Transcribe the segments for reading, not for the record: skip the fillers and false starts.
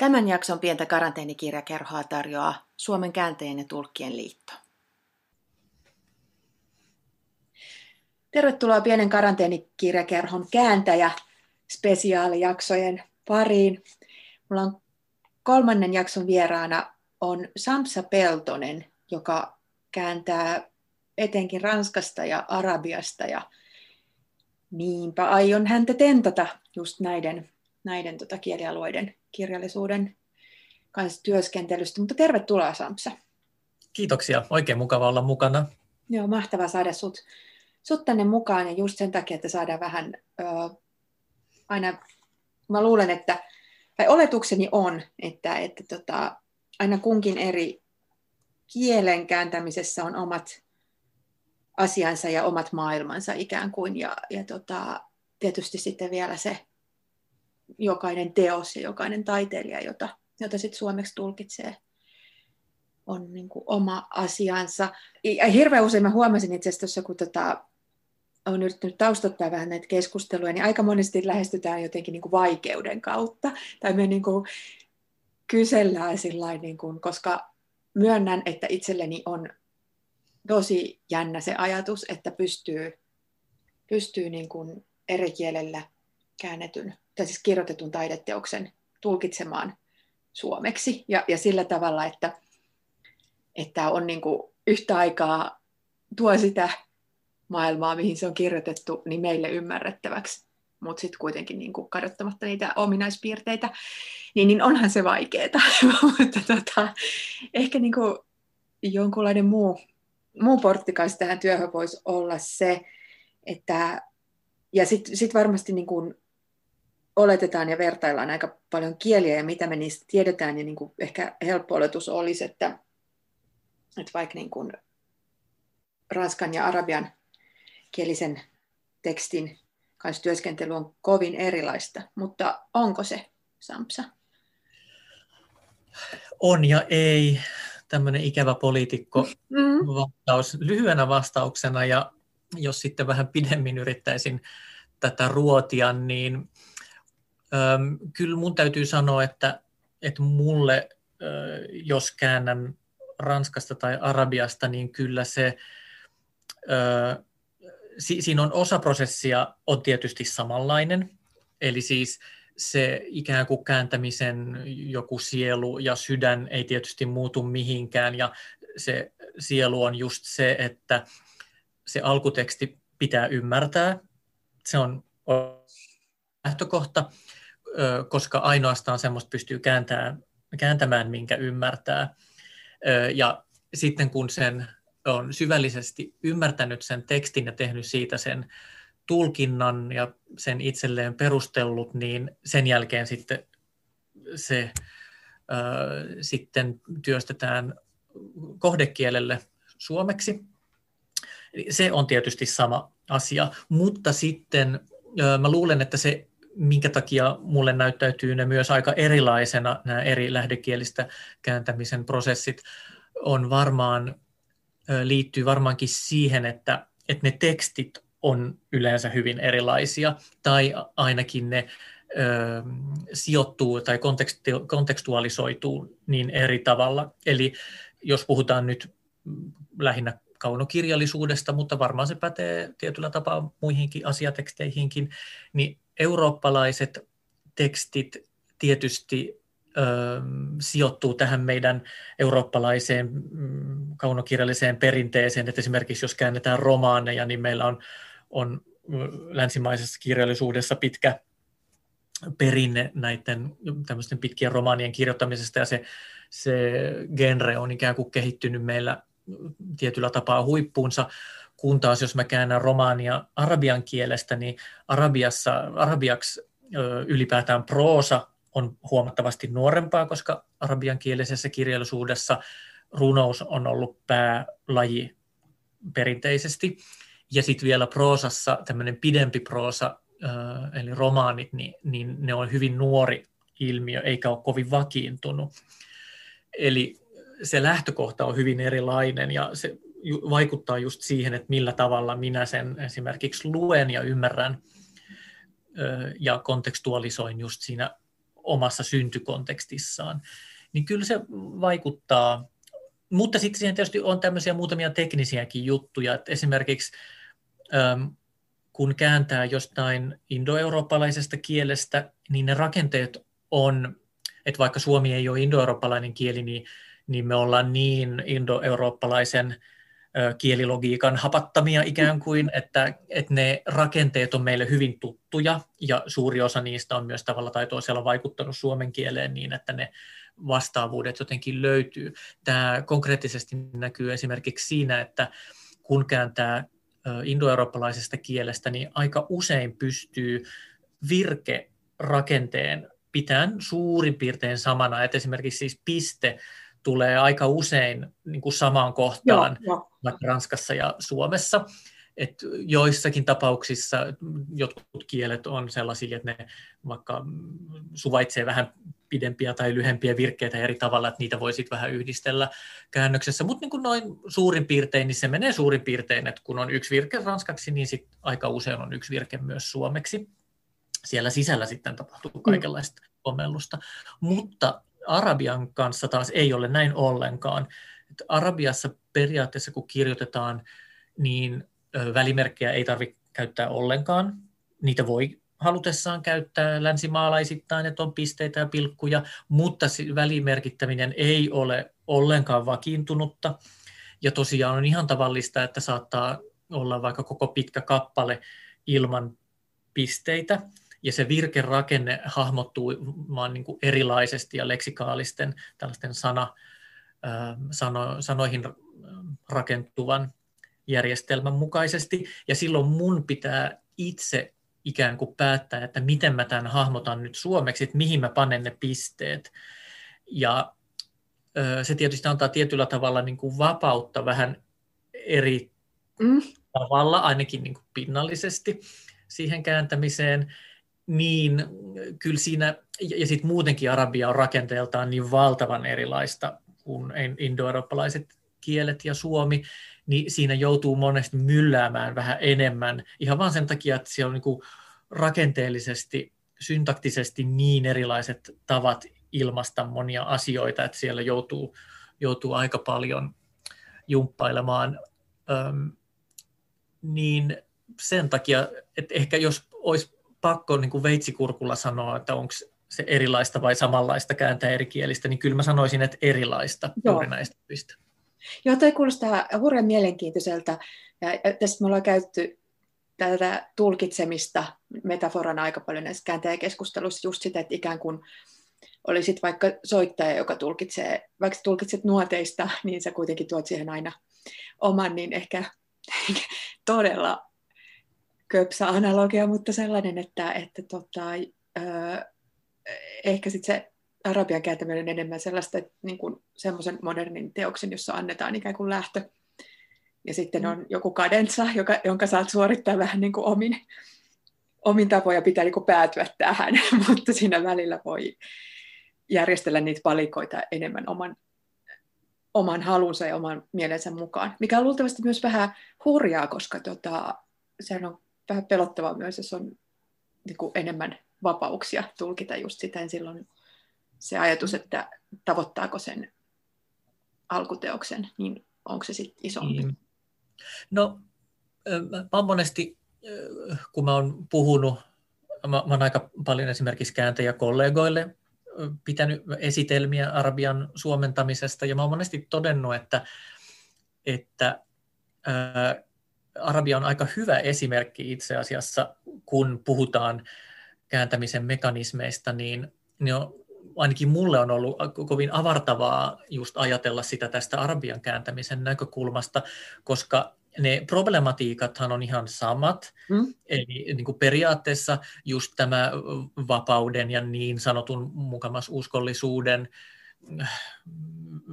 Tämän jakson pientä karanteenikirjakerhoa tarjoaa Suomen kääntäjien ja tulkkien liitto. Tervetuloa pienen karanteenikirjakerhon kääntäjä-spesiaalijaksojen pariin. Mulla on kolmannen jakson vieraana on Sampsa Peltonen, joka kääntää etenkin Ranskasta ja Arabiasta. Ja niinpä aion häntä tentata just näiden kielialueiden kirjallisuuden kanssa työskentelystä. Mutta tervetuloa, Sampsa. Kiitoksia. Oikein mukava olla mukana. Joo, mahtavaa saada sut tänne mukaan ja just sen takia, että saadaan vähän aina, mä luulen, että, tai oletukseni on, että aina kunkin eri kielen kääntämisessä on omat asiansa ja omat maailmansa ikään kuin ja tietysti sitten vielä se jokainen teos ja jokainen taiteilija, jota sit suomeksi tulkitsee, on niin kuin oma asiansa. Ja hirveän usein mä huomasin itse asiassa tuossa, kun on yrittänyt taustoittaa vähän näitä keskusteluja, niin aika monesti lähestytään jotenkin niin kuin vaikeuden kautta. Tai me niin kuin kysellään sillain, niin kuin, koska myönnän, että itselleni on tosi jännä se ajatus, että pystyy niin kuin eri kielellä käännetyn, tai siis kirjoitetun taideteoksen tulkitsemaan suomeksi. Ja sillä tavalla, että on niin kuin yhtä aikaa tuo sitä maailmaa, mihin se on kirjoitettu, niin meille ymmärrettäväksi, mutta sitten kuitenkin niin kuin kadottamatta niitä ominaispiirteitä, niin onhan se vaikeeta. Mutta ehkä niin kuin jonkunlainen muu portti kai tähän työhön voisi olla se, että ja sit varmasti niin kuin oletetaan ja vertaillaan aika paljon kieliä ja mitä me niistä tiedetään, ja niin kuin ehkä helppo oletus olisi, että vaikka niin kuin ranskan ja arabian kielisen tekstin kanssa työskentely on kovin erilaista, mutta onko se, Sampsa? On ja ei. Tämmöinen ikävä poliitikko vastaus lyhyenä vastauksena, ja jos sitten vähän pidemmin yrittäisin tätä ruotia, niin kyllä mun täytyy sanoa, että mulle, jos käännän Ranskasta tai Arabiasta, niin kyllä se, siinä on osa prosessia on tietysti samanlainen, eli siis se ikään kuin kääntämisen joku sielu ja sydän ei tietysti muutu mihinkään, ja se sielu on just se, että se alkuteksti pitää ymmärtää, se on lähtökohta, koska ainoastaan semmoista pystyy kääntämään, minkä ymmärtää. Ja sitten kun sen on syvällisesti ymmärtänyt sen tekstin ja tehnyt siitä sen tulkinnan ja sen itselleen perustellut, niin sen jälkeen sitten se sitten työstetään kohdekielelle suomeksi. Se on tietysti sama asia, mutta sitten mä luulen, että se minkä takia mulle näyttäytyy ne myös aika erilaisena, nämä eri lähdekielistä kääntämisen prosessit, liittyy varmaankin siihen, että ne tekstit on yleensä hyvin erilaisia, tai ainakin ne sijoittuu tai kontekstualisoituu niin eri tavalla. Eli jos puhutaan nyt lähinnä kaunokirjallisuudesta, mutta varmaan se pätee tietyllä tapaa muihinkin asiateksteihinkin, niin eurooppalaiset tekstit tietysti sijoittuu tähän meidän eurooppalaiseen kaunokirjalliseen perinteeseen, että esimerkiksi jos käännetään romaaneja, niin meillä on länsimaisessa kirjallisuudessa pitkä perinne näiden tämmöisten pitkien romaanien kirjoittamisesta, ja se genre on ikään kuin kehittynyt meillä tietyllä tapaa huippuunsa, kun taas jos mä käännän romaania arabian kielestä, niin arabiaksi ylipäätään proosa on huomattavasti nuorempaa, koska arabian kielisessä kirjallisuudessa runous on ollut päälaji perinteisesti. Ja sitten vielä proosassa, tämmöinen pidempi proosa, eli romaanit, niin ne on hyvin nuori ilmiö, eikä ole kovin vakiintunut. Eli se lähtökohta on hyvin erilainen, ja se vaikuttaa just siihen, että millä tavalla minä sen esimerkiksi luen ja ymmärrän ja kontekstualisoin just siinä omassa syntykontekstissaan, niin kyllä se vaikuttaa. Mutta sitten siihen tietysti on tämmöisiä muutamia teknisiäkin juttuja, että esimerkiksi kun kääntää jostain indoeurooppalaisesta kielestä, niin ne rakenteet on, että vaikka suomi ei ole indoeurooppalainen kieli, niin me ollaan niin indoeurooppalaisen kielilogiikan hapattamia ikään kuin, että ne rakenteet on meille hyvin tuttuja ja suuri osa niistä on myös tavalla tai toisella vaikuttanut suomen kieleen niin, että ne vastaavuudet jotenkin löytyy. Tämä konkreettisesti näkyy esimerkiksi siinä, että kun kääntää indoeurooppalaisesta kielestä, niin aika usein pystyy virkerakenteen pitämään suurin piirtein samana, että esimerkiksi siis piste tulee aika usein niin kuin samaan kohtaan Ranskassa ja Suomessa. Et joissakin tapauksissa jotkut kielet on sellaisia, että ne vaikka suvaitsee vähän pidempiä tai lyhempiä virkkeitä eri tavalla, että niitä voi sitten vähän yhdistellä käännöksessä. Mutta niin kuin noin suurin piirtein, niin se menee suurin piirtein, että kun on yksi virke ranskaksi, niin sit aika usein on yksi virke myös suomeksi. Siellä sisällä sitten tapahtuu kaikenlaista komellusta. Mutta arabian kanssa taas ei ole näin ollenkaan. Et arabiassa periaatteessa, kun kirjoitetaan, niin välimerkkejä ei tarvitse käyttää ollenkaan. Niitä voi halutessaan käyttää länsimaalaisittain, että on pisteitä ja pilkkuja, mutta välimerkittäminen ei ole ollenkaan vakiintunutta. Ja tosiaan on ihan tavallista, että saattaa olla vaikka koko pitkä kappale ilman pisteitä, ja se virkerakenne hahmottuu vaan niin kuin erilaisesti ja leksikaalisten tällaisten sanoihin rakentuvan järjestelmän mukaisesti, ja silloin mun pitää itse ikään kuin päättää, että miten mä tämän hahmotan nyt suomeksi, että mihin mä panen ne pisteet. Ja se tietysti antaa tietyllä tavalla niin kuin vapautta vähän eri tavalla, ainakin niin kuin pinnallisesti siihen kääntämiseen, niin kyllä siinä, ja sitten muutenkin arabia on rakenteeltaan niin valtavan erilaista kuin indoeurooppalaiset kielet ja suomi, niin siinä joutuu monesti mylläämään vähän enemmän, ihan vaan sen takia, että siellä on niin kuin rakenteellisesti, syntaktisesti niin erilaiset tavat ilmaista monia asioita, että siellä joutuu aika paljon jumppailemaan, niin sen takia, että ehkä jos olisi pakko niin kuin veitsikurkulla sanoa, että onko se erilaista vai samanlaista kääntää eri kielistä, niin kyllä mä sanoisin, että erilaista juuri näistä syistä. Joo, toi kuulostaa hurjan mielenkiintoiselta. Ja tässä me ollaan käytetty tätä tulkitsemista metaforana aika paljon näissä kääntäjäkeskusteluissa just sitä, että ikään kuin olisit vaikka soittaja, joka tulkitsee, vaikka tulkitset nuoteista, niin sä kuitenkin tuot siihen aina oman, niin ehkä todella köpsä analogia, mutta sellainen, että ehkä sitten se arabian kääntäminen enemmän sellaista, että niin kuin semmoisen modernin teoksen, jossa annetaan ikään kuin lähtö. Ja sitten on joku kadentsa, jonka saat suorittaa vähän niin kuin omin tapoja, pitää niin kuin päätyä tähän, mutta siinä välillä voi järjestellä niitä palikoita enemmän oman halunsa ja oman mielensä mukaan, mikä on luultavasti myös vähän hurjaa, koska sehän on vähän pelottavaa myös, jos on niin kuin enemmän vapauksia tulkita just sitä, niin silloin se ajatus, että tavoittaako sen alkuteoksen, niin onko se sitten isompi? No, mä oon monesti, kun mä oon puhunut, mä oon aika paljon esimerkiksi kääntäjäkollegoille pitänyt esitelmiä arabian suomentamisesta, ja mä oon monesti todennut, että arabia on aika hyvä esimerkki itse asiassa, kun puhutaan kääntämisen mekanismeista, niin ainakin mulle on ollut kovin avartavaa just ajatella sitä tästä arabian kääntämisen näkökulmasta, koska ne problematiikathan on ihan samat, eli niin kuin periaatteessa just tämä vapauden ja niin sanotun mukamas uskollisuuden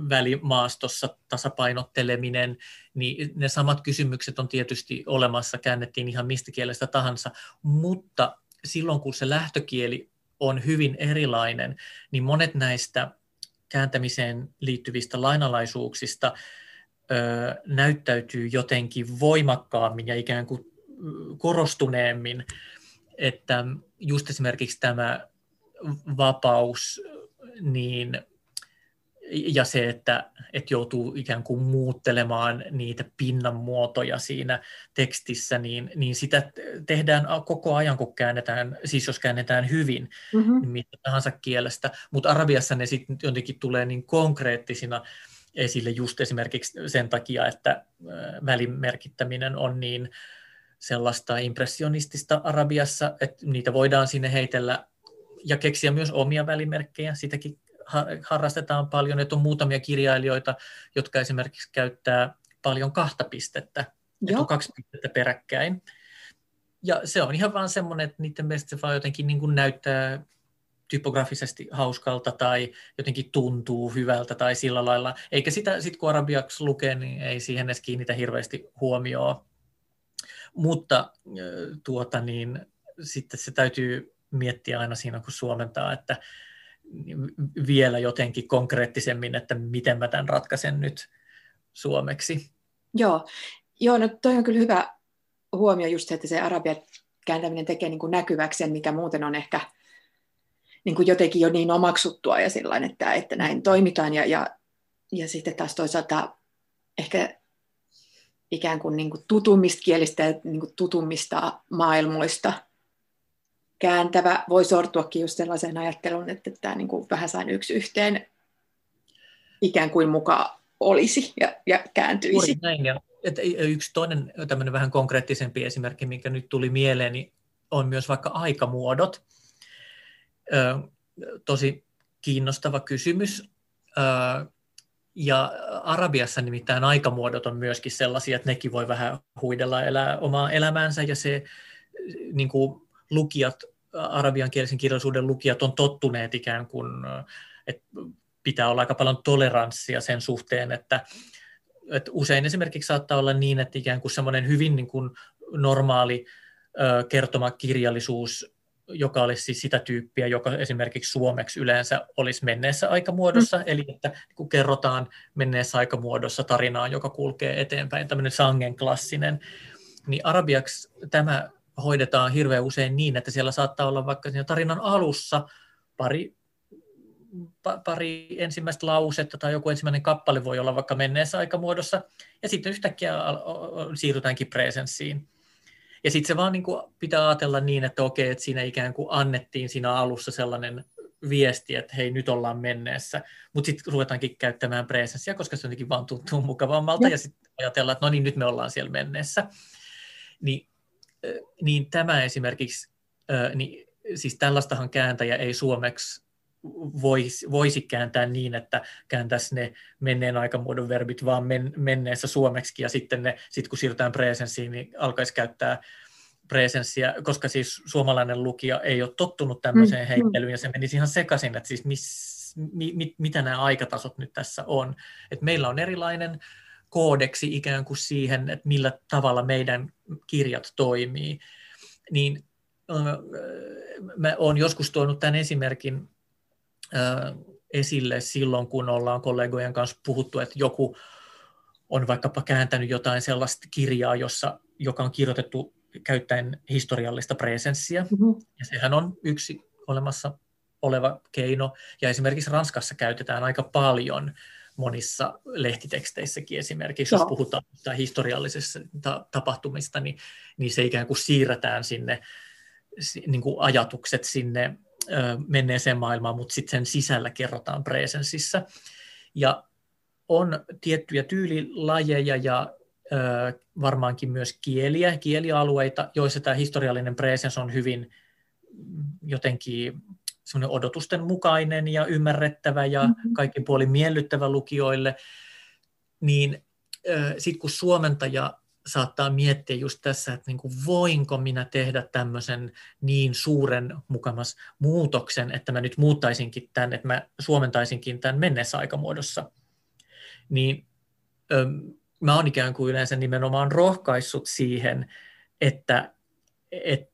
välimaastossa tasapainotteleminen, niin ne samat kysymykset on tietysti olemassa, käännettiin ihan mistä kielestä tahansa, mutta silloin kun se lähtökieli on hyvin erilainen, niin monet näistä kääntämiseen liittyvistä lainalaisuuksista näyttäytyy jotenkin voimakkaammin ja ikään kuin korostuneemmin, että just esimerkiksi tämä vapaus niin, ja se, että joutuu ikään kuin muuttelemaan niitä pinnanmuotoja siinä tekstissä, niin sitä tehdään koko ajan, kun käännetään, siis jos käännetään hyvin, niin mitä tahansa kielestä, mutta arabiassa ne sitten jotenkin tulee niin konkreettisina esille just esimerkiksi sen takia, että välimerkittäminen on niin sellaista impressionistista arabiassa, että niitä voidaan sinne heitellä ja keksiä myös omia välimerkkejä, sitäkin harrastetaan paljon, että on muutamia kirjailijoita, jotka esimerkiksi käyttää paljon kahta pistettä, että on 2 pistettä peräkkäin. Ja se on ihan vaan semmoinen, että niiden mielestä se vaan jotenkin niin kuin näyttää typografisesti hauskalta tai jotenkin tuntuu hyvältä tai sillä lailla. Eikä sitä sitten kun arabiaksi lukee, niin ei siihen edes kiinnitä hirveästi huomioon. Mutta sitten se täytyy miettiä aina siinä, kun suomentaa, että vielä jotenkin konkreettisemmin, että miten mä tämän ratkaisen nyt suomeksi. Joo, no toi on kyllä hyvä huomio just se, että se arabian kääntäminen tekee niin kuin näkyväksi sen, mikä muuten on ehkä niin kuin jotenkin jo niin omaksuttua ja sellainen, että näin toimitaan. Ja sitten taas toisaalta ehkä ikään kuin, tutummista kielistä ja tutummista maailmoista kääntävä voi sortuakin just sellaiseen ajatteluun, että tämä niin kuin vähän sain yksi yhteen ikään kuin mukaan olisi ja kääntyisi. Näin, ja yksi toinen tämmöinen vähän konkreettisempi esimerkki, minkä nyt tuli mieleen, niin on myös vaikka aikamuodot. Tosi kiinnostava kysymys. Ja arabiassa nimittäin aikamuodot on myöskin sellaisia, että nekin voi vähän huidella elää omaa elämäänsä, ja se niin kuin lukijat, arabiankielisen kirjallisuuden lukijat on tottuneet ikään kuin, että pitää olla aika paljon toleranssia sen suhteen, että usein esimerkiksi saattaa olla niin, että ikään kuin semmoinen hyvin niin kuin normaali kertomakirjallisuus, joka olisi siis sitä tyyppiä, joka esimerkiksi suomeksi yleensä olisi menneessä aikamuodossa, eli että kun kerrotaan menneessä aikamuodossa tarinaa, joka kulkee eteenpäin, tämmöinen sangen klassinen, niin arabiaksi tämä hoidetaan hirveän usein niin, että siellä saattaa olla vaikka siinä tarinan alussa pari ensimmäistä lausetta tai joku ensimmäinen kappale voi olla vaikka menneessä aikamuodossa, ja sitten yhtäkkiä siirrytäänkin presenssiin. Ja sitten se vaan niin kuin pitää ajatella niin, että okei, että siinä ikään kuin annettiin siinä alussa sellainen viesti, että hei, nyt ollaan menneessä, mutta sitten ruvetaankin käyttämään presenssiä, koska se jotenkin vaan tuntuu mukavammalta, ja sitten ajatellaan, että no niin, nyt me ollaan siellä menneessä. Niin tämä esimerkiksi, niin, siis tällaistahan kääntäjä ei suomeksi voisi kääntää niin, että kääntäisi ne menneen aikamuodon verbit vaan menneessä suomeksi, ja sitten kun siirrytään presenssiin, niin alkaisi käyttää presenssiä, koska siis suomalainen lukija ei ole tottunut tämmöiseen heittelyyn, ja se menisi ihan sekaisin, että siis mitä nämä aikatasot nyt tässä on. Et meillä on erilainen koodeksi ikään kuin siihen, että millä tavalla meidän kirjat toimii. Niin mä olen joskus tuonut tämän esimerkin esille silloin, kun ollaan kollegojen kanssa puhuttu, että joku on vaikkapa kääntänyt jotain sellaista kirjaa, joka on kirjoitettu käyttäen historiallista presenssiä. Ja sehän on yksi olemassa oleva keino. Ja esimerkiksi Ranskassa käytetään aika paljon monissa lehtiteksteissäkin esimerkiksi, jos puhutaan historiallisista tapahtumista, niin se ikään kuin siirretään sinne niin kuin ajatukset sinne menneeseen maailmaan, mutta sitten sen sisällä kerrotaan presenssissä. Ja on tiettyjä tyylilajeja ja varmaankin myös kielialueita, joissa tämä historiallinen presens on hyvin jotenkin semmoinen odotusten mukainen ja ymmärrettävä ja kaikin puolin miellyttävä lukijoille. Niin sitten kun suomentaja saattaa miettiä just tässä, että niin kuin voinko minä tehdä tämmöisen niin suuren mukamas muutoksen, että mä nyt muuttaisinkin tämän, että mä suomentaisinkin tämän menneessä aikamuodossa. Niin mä oon ikään kuin yleensä nimenomaan rohkaissut siihen, että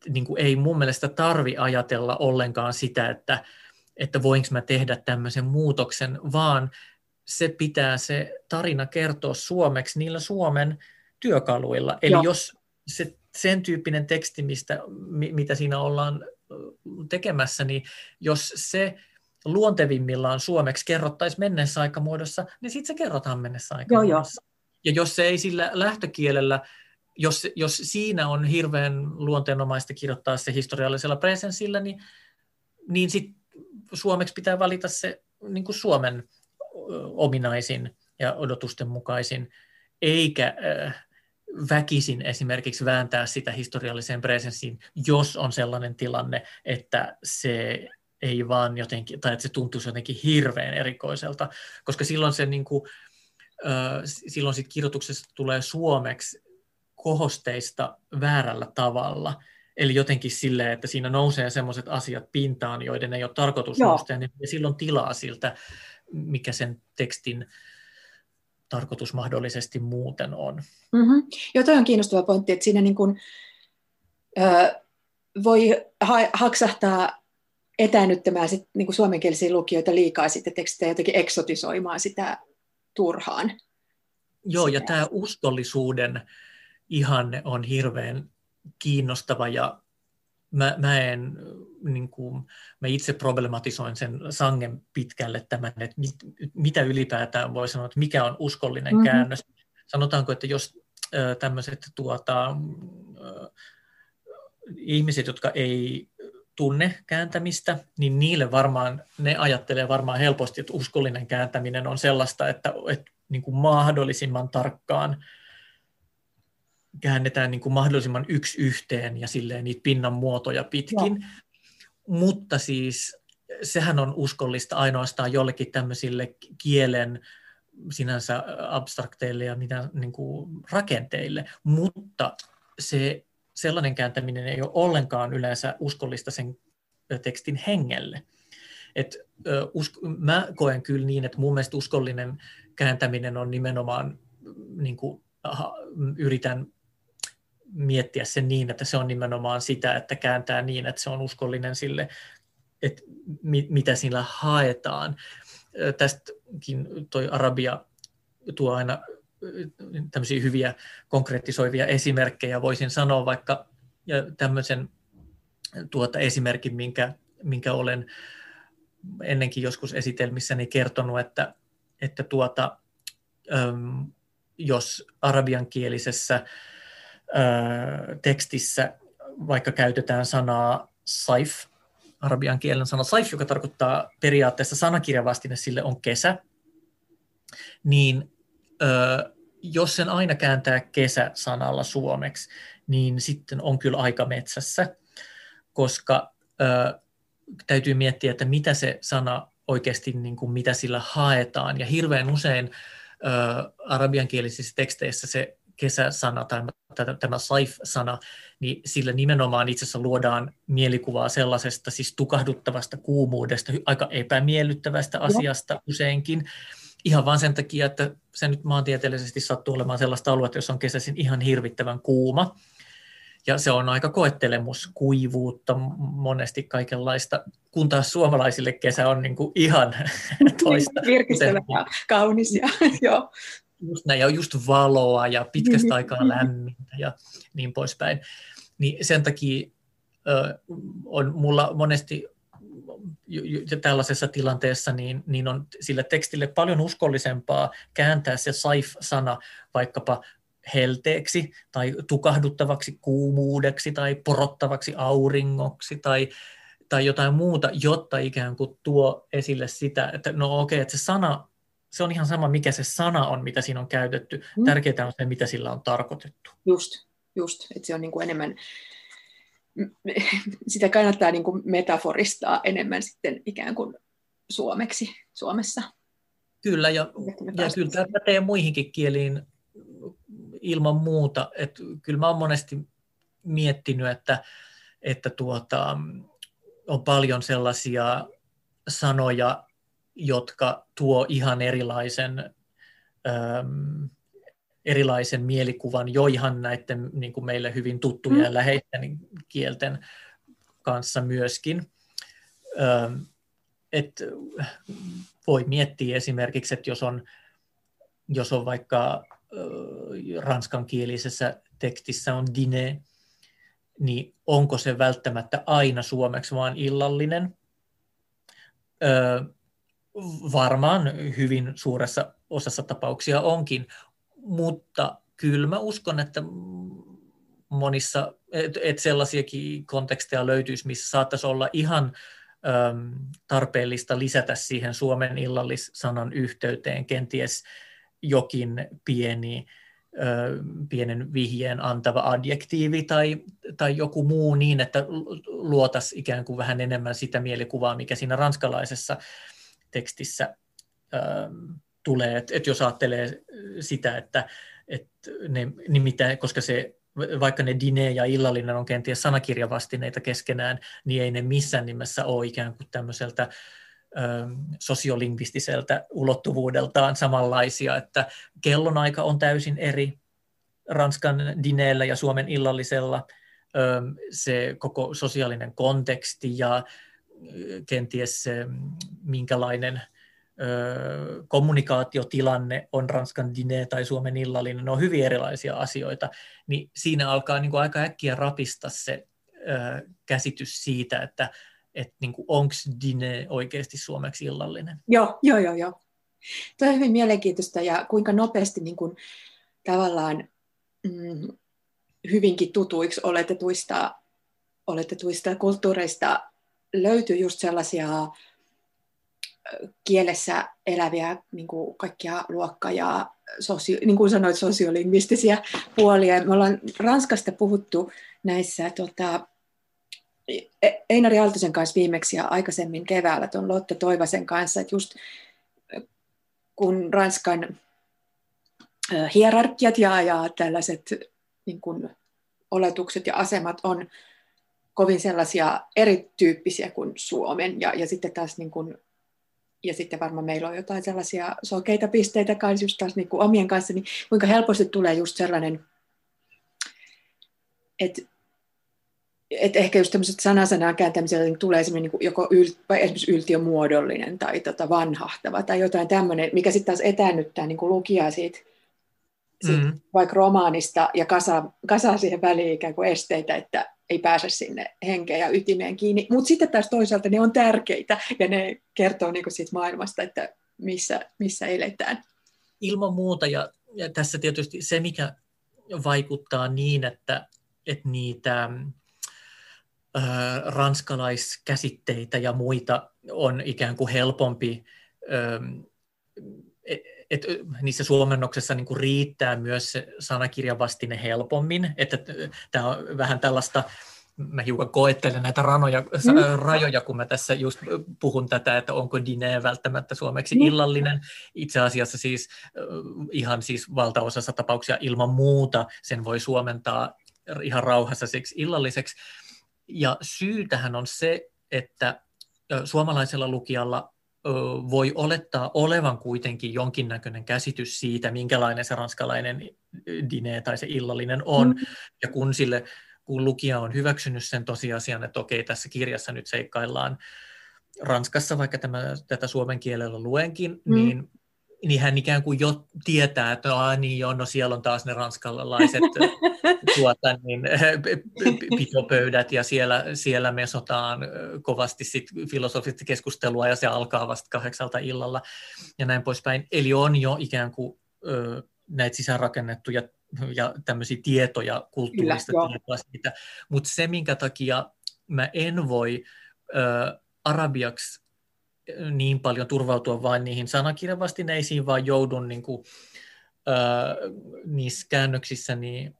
niin kuin ei mun mielestä tarvi ajatella ollenkaan sitä, että voinko mä tehdä tämmöisen muutoksen, vaan se pitää se tarina kertoa suomeksi niillä suomen työkaluilla. Eli jos sen tyyppinen teksti, mitä siinä ollaan tekemässä, niin jos se luontevimmillaan suomeksi kerrottaisiin mennessä aikamuodossa, niin sitten se kerrotaan mennessä aikamuodossa. Ja jos se ei sillä lähtökielellä, jos siinä on hirveän luonteenomaista kirjoittaa se historiallisella presenssillä, niin sitten suomeksi pitää valita se niin kuin Suomen ominaisin ja odotusten mukaisin, eikä väkisin esimerkiksi vääntää sitä historialliseen presenssiin, jos on sellainen tilanne, että se ei vaan jotenkin, tai että se tuntuisi jotenkin hirveän erikoiselta, koska silloin se niin kuin, silloin sit kirjoituksessa tulee suomeksi kohosteista väärällä tavalla. Eli jotenkin silleen, että siinä nousee sellaiset asiat pintaan, joiden ei ole tarkoitus nostaa, niin silloin tilaa siltä, mikä sen tekstin tarkoitus mahdollisesti muuten on. Mm-hmm. Joo, toi on kiinnostava pointti, että siinä niin kun, voi haksahtaa etäännyttämään sit, niin kun suomenkielisiä lukijoita liikaa sitten tekstejä jotenkin eksotisoimaan sitä turhaan. Joo, sitä. Ja tämä uskollisuuden ihanne on hirveän kiinnostava, ja mä itse problematisoin sen sangen pitkälle tämän, että mitä ylipäätään voi sanoa, että mikä on uskollinen käännös. Sanotaanko, että jos tämmöiset ihmiset, jotka ei tunne kääntämistä, niin niille varmaan, ne ajattelee varmaan helposti, että uskollinen kääntäminen on sellaista, että niin kuin mahdollisimman tarkkaan käännetään niin kuin mahdollisimman yksi yhteen ja silleen niitä pinnan muotoja pitkin. Ja. Mutta siis sehän on uskollista ainoastaan jollekin tämmöisille kielen sinänsä abstrakteille ja niin kuin rakenteille, mutta se sellainen kääntäminen ei ole ollenkaan yleensä uskollista sen tekstin hengelle. Mä koen kyllä niin, että mun mielestä uskollinen kääntäminen on nimenomaan, niin kuin, yritän miettiä sen niin, että se on nimenomaan sitä, että kääntää niin, että se on uskollinen sille, että mitä sillä haetaan. Tästäkin toi Arabia tuo aina tämmöisiä hyviä konkretisoivia esimerkkejä. Voisin sanoa vaikka tämmöisen esimerkin, minkä olen ennenkin joskus esitelmissäni kertonut, että jos arabiankielisessä tekstissä vaikka käytetään sanaa saif, arabian kielen sana saif, joka tarkoittaa periaatteessa sanakirjavastine sille on kesä, niin jos sen aina kääntää kesä-sanalla suomeksi, niin sitten on kyllä aika metsässä, koska täytyy miettiä, että mitä se sana oikeasti, niin kuin mitä sillä haetaan. Ja hirveän usein arabiankielisissä teksteissä se kesä-sana tai tämä saif-sana, niin sillä nimenomaan itse asiassa luodaan mielikuvaa sellaisesta siis tukahduttavasta kuumuudesta, aika epämiellyttävästä asiasta useinkin. Ihan vaan sen takia, että se nyt maantieteellisesti sattuu olemaan sellaista aluetta, jossa on kesäisin ihan hirvittävän kuuma. Ja se on aika koettelemus kuivuutta, monesti kaikenlaista, kun taas suomalaisille kesä on niin kuin ihan toista. Virkistävä ja kaunis. Ja just näin, ja just valoa ja pitkästä aikaa lämmintä ja niin poispäin. Niin sen takia on mulla monesti tällaisessa tilanteessa niin on sille tekstille paljon uskollisempaa kääntää se saif-sana vaikkapa helteeksi tai tukahduttavaksi kuumuudeksi tai porottavaksi auringoksi tai jotain muuta, jotta ikään kuin tuo esille sitä, että no okei, että se sana, se on ihan sama, mikä se sana on, mitä siinä on käytetty. Tärkeintä on se, mitä sillä on tarkoitettu. Just, että se on niin kuin enemmän, sitä kannattaa niin kuin metaforistaa enemmän sitten ikään kuin suomeksi Suomessa. Kyllä, ja kyllä tämä pätee muihinkin kieliin ilman muuta. Että kyllä mä oon monesti miettinyt, että on paljon sellaisia sanoja, jotka tuo ihan erilaisen mielikuvan jo ihan näiden niin kuin meille hyvin tuttujen ja läheisten kielten kanssa myöskin. Et voi miettiä esimerkiksi, että jos on vaikka ranskankielisessä tekstissä on dîner, niin onko se välttämättä aina suomeksi vaan illallinen? Varmaan hyvin suuressa osassa tapauksia onkin, mutta kyllä mä uskon, että monissa, että sellaisiakin konteksteja löytyisi, missä saattaisi olla ihan tarpeellista lisätä siihen suomen illallissanan yhteyteen kenties jokin pienen vihjeen antava adjektiivi tai joku muu niin, että luotaisiin ikään kuin vähän enemmän sitä mielikuvaa, mikä siinä ranskalaisessa tekstissä tulee. Et jos ajattelee sitä, koska se, vaikka ne diner ja illallinen on kenties sanakirjavastineita keskenään, niin ei ne missään nimessä ole ikään kuin tämmöiseltä sosiolingvistiseltä ulottuvuudeltaan samanlaisia, että kellonaika on täysin eri Ranskan dineellä ja Suomen illallisella, se koko sosiaalinen konteksti ja kenties se, minkälainen kommunikaatiotilanne on Ranskan diner tai Suomen illallinen, ne on hyvin erilaisia asioita, niin siinä alkaa niin kuin aika äkkiä rapista se käsitys siitä, että niin kuin onko diner oikeasti suomeksi illallinen. Joo. Tuo on hyvin mielenkiintoista ja kuinka nopeasti niin kuin, tavallaan hyvinkin tutuiksi oletetuista kulttuureista löytyy just sellaisia kielessä eläviä niin kuin kaikkia luokka- ja niin kuin sanoit, sosiolingvistisiä puolia. Me ollaan Ranskasta puhuttu näissä Einari Aaltosen kanssa viimeksi ja aikaisemmin keväällä tuon Lotta Toivasen kanssa, että just kun Ranskan hierarkiat ja tällaiset niin kuin oletukset ja asemat on kovin sellaisia erityyppisiä kuin Suomen ja sitten taas niin kuin, ja sitten varmaan meillä on jotain sellaisia sokeita pisteitä kanssa just taas niin kuin omien kanssa, niin kuinka helposti tulee just sellainen, että ehkä just tämmöiset sanaan kääntämisellä niin tulee semmoinen niin joko esimerkiksi yltiömuodollinen tai vanhahtava tai jotain tämmöinen, mikä sitten taas etäännyttää niin kuin lukijaa siitä vaikka romaanista ja kasaa siihen väliin ikään kuin esteitä, että ei pääse sinne henkeen ja ytimeen kiinni. Mutta sitten taas toisaalta ne on tärkeitä ja ne kertoo niin kuin siitä maailmasta, että missä eletään. Ilman muuta ja tässä tietysti se, mikä vaikuttaa niin, että niitä ranskalaiskäsitteitä ja muita on ikään kuin helpompi, että niissä suomennoksessa niin kuin riittää myös se sanakirjavastine helpommin, että tämä on vähän tällaista, mä hiukan koettelen näitä rajoja, kun mä tässä just puhun tätä, että onko diner välttämättä suomeksi illallinen. Itse asiassa siis ihan siis valtaosassa tapauksia ilman muuta sen voi suomentaa ihan rauhassa siksi illalliseksi. Ja syytähän on se, että suomalaisella lukijalla voi olettaa olevan kuitenkin jonkinnäköinen käsitys siitä, minkälainen se ranskalainen diner tai se illallinen on. Ja kun lukija on hyväksynyt sen tosiasian, että okei, tässä kirjassa nyt seikkaillaan Ranskassa, vaikka tätä suomen kielellä luenkin, niin hän ikään kuin jo tietää, että siellä on taas ne ranskalaiset pitopöydät ja siellä mesotaan kovasti sit filosofista keskustelua ja se alkaa vasta 8 illalla ja näin poispäin. Eli on jo ikään kuin näitä sisäänrakennettuja ja tämmöisiä tietoja, kulttuurista tietoa siitä. Mutta se, minkä takia mä en voi arabiaksi niin paljon turvautua vain niihin sanakirjavastineisiin, vaan joudun niin kuin, niissä käännöksissäni,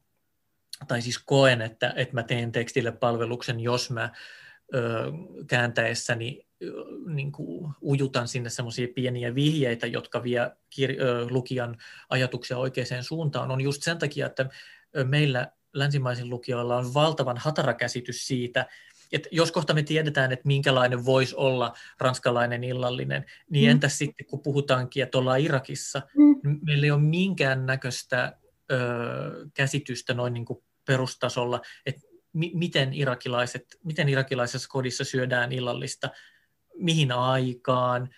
tai siis koen, että mä teen tekstille palveluksen, jos mä kääntäessäni niin kuin ujutan sinne semmoisia pieniä vihjeitä, jotka vie lukijan ajatuksia oikeaan suuntaan, on just sen takia, että meillä länsimaisilla lukijoilla on valtavan hatara käsitys siitä, että jos kohta me tiedetään, että minkälainen voisi olla ranskalainen illallinen, niin entäs sitten, kun puhutaankin, että ollaan Irakissa, meillä ei ole minkäännäköistä käsitystä noin niin kuin perustasolla, että miten irakilaisessa kodissa syödään illallista, mihin aikaan,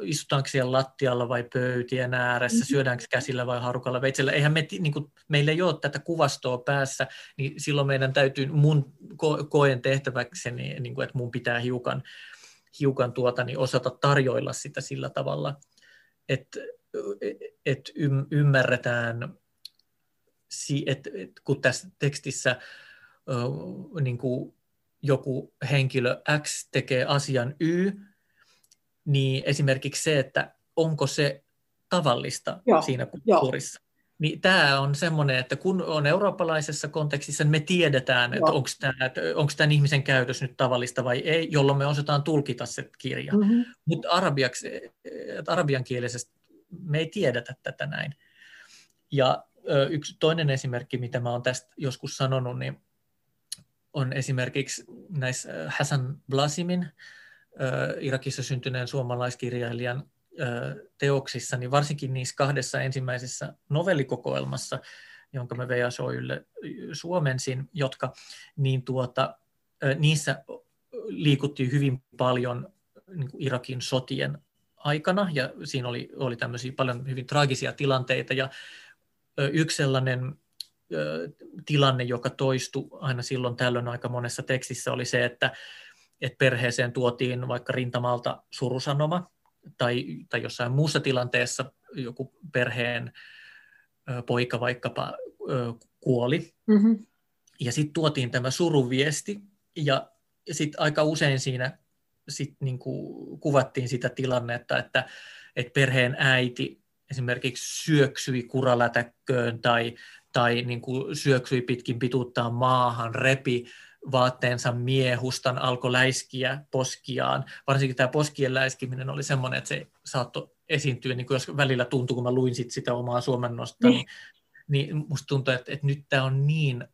istutaanko siellä lattialla vai pöytien ääressä, syödäänkö käsillä vai harukalla veitsellä. Eihän me, niin kuin, meillä ei ole tätä kuvastoa päässä, niin silloin meidän täytyy, mun koen tehtäväkseni, niin kuin, että mun pitää hiukan osata tarjoilla sitä sillä tavalla, että ymmärretään, että kun tässä tekstissä niin kuin joku henkilö X tekee asian Y, niin esimerkiksi se, että onko se tavallista siinä kulttuurissa. Niin tämä on semmoinen, että kun on eurooppalaisessa kontekstissa, niin me tiedetään, että onko tämän ihmisen käytös nyt tavallista vai ei, jolloin me osataan tulkita se kirja. Mm-hmm. Mutta arabiankielisesti me ei tiedetä tätä näin. Ja yksi toinen esimerkki, mitä mä olen tästä joskus sanonut, niin on esimerkiksi näissä Hassan Blasimin, Irakissa syntyneen suomalaiskirjailijan teoksissa, niin varsinkin niissä kahdessa ensimmäisessä novellikokoelmassa, jonka mä VSOYlle suomensin, niissä liikuttiin hyvin paljon niin kuin Irakin sotien aikana, ja siinä oli tämmöisiä paljon hyvin traagisia tilanteita, ja yksi sellainen tilanne, joka toistui aina silloin tällöin aika monessa tekstissä, oli se, että perheeseen tuotiin vaikka rintamalta surusanoma, tai jossain muussa tilanteessa joku perheen poika vaikkapa kuoli. Mm-hmm. Ja sitten tuotiin tämä suruviesti, ja sitten aika usein siinä sit niinku kuvattiin sitä tilannetta, että perheen äiti esimerkiksi syöksyi kuralätäkköön tai niinku syöksyi pitkin pituuttaan maahan, repi vaatteensa miehustan, alkoi läiskiä poskiaan. Varsinkin tämä poskien läiskiminen oli semmoinen, että se saattoi esiintyä, niin kuin jos välillä tuntui, kun mä luin sitä omaa suomennosta, niin musta tuntuu, että nyt tämä on niin,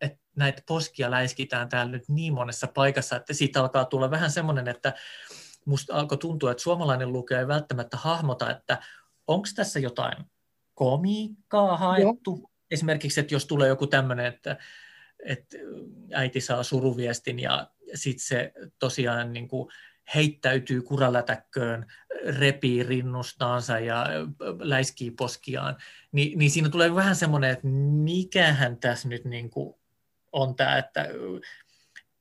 että näitä poskia läiskitään täällä nyt niin monessa paikassa, että siitä alkaa tulla vähän semmoinen, että musta alkoi tuntua, että suomalainen lukija ei välttämättä hahmota, että onko tässä jotain komiikkaa haettu. Joo. Esimerkiksi, että jos tulee joku tämmöinen, että äiti saa suruviestin ja sitten se tosiaan niin kuin heittäytyy kuralätäkköön, repii rinnustaansa ja läiskii poskiaan, niin siinä tulee vähän semmoinen, että mikähän tässä nyt niin kuin on tämä, että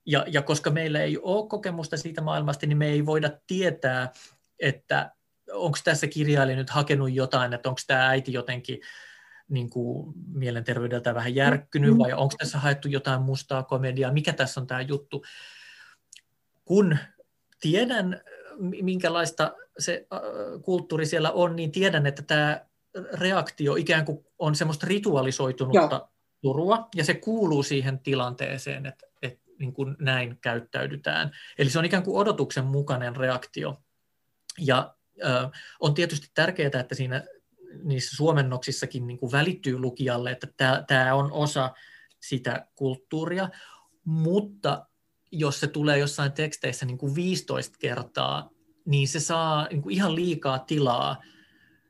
ja koska meillä ei ole kokemusta siitä maailmasta, niin me ei voida tietää, että onko tässä kirjailija nyt hakenut jotain, että onko tämä äiti jotenkin niin kuin mielenterveydeltä vähän järkkynyt, vai onko tässä haettu jotain mustaa komediaa, mikä tässä on tämä juttu. Kun tiedän, minkälaista se kulttuuri siellä on, niin tiedän, että tämä reaktio ikään kuin on semmoista ritualisoitunutta surua, ja se kuuluu siihen tilanteeseen, että niin kuin näin käyttäydytään. Eli se on ikään kuin odotuksen mukainen reaktio. Ja on tietysti tärkeää, että siinä niissä suomennoksissakin niin kuin välittyy lukijalle, että tämä on osa sitä kulttuuria, mutta jos se tulee jossain teksteissä niin kuin 15 kertaa, niin se saa niin kuin ihan liikaa tilaa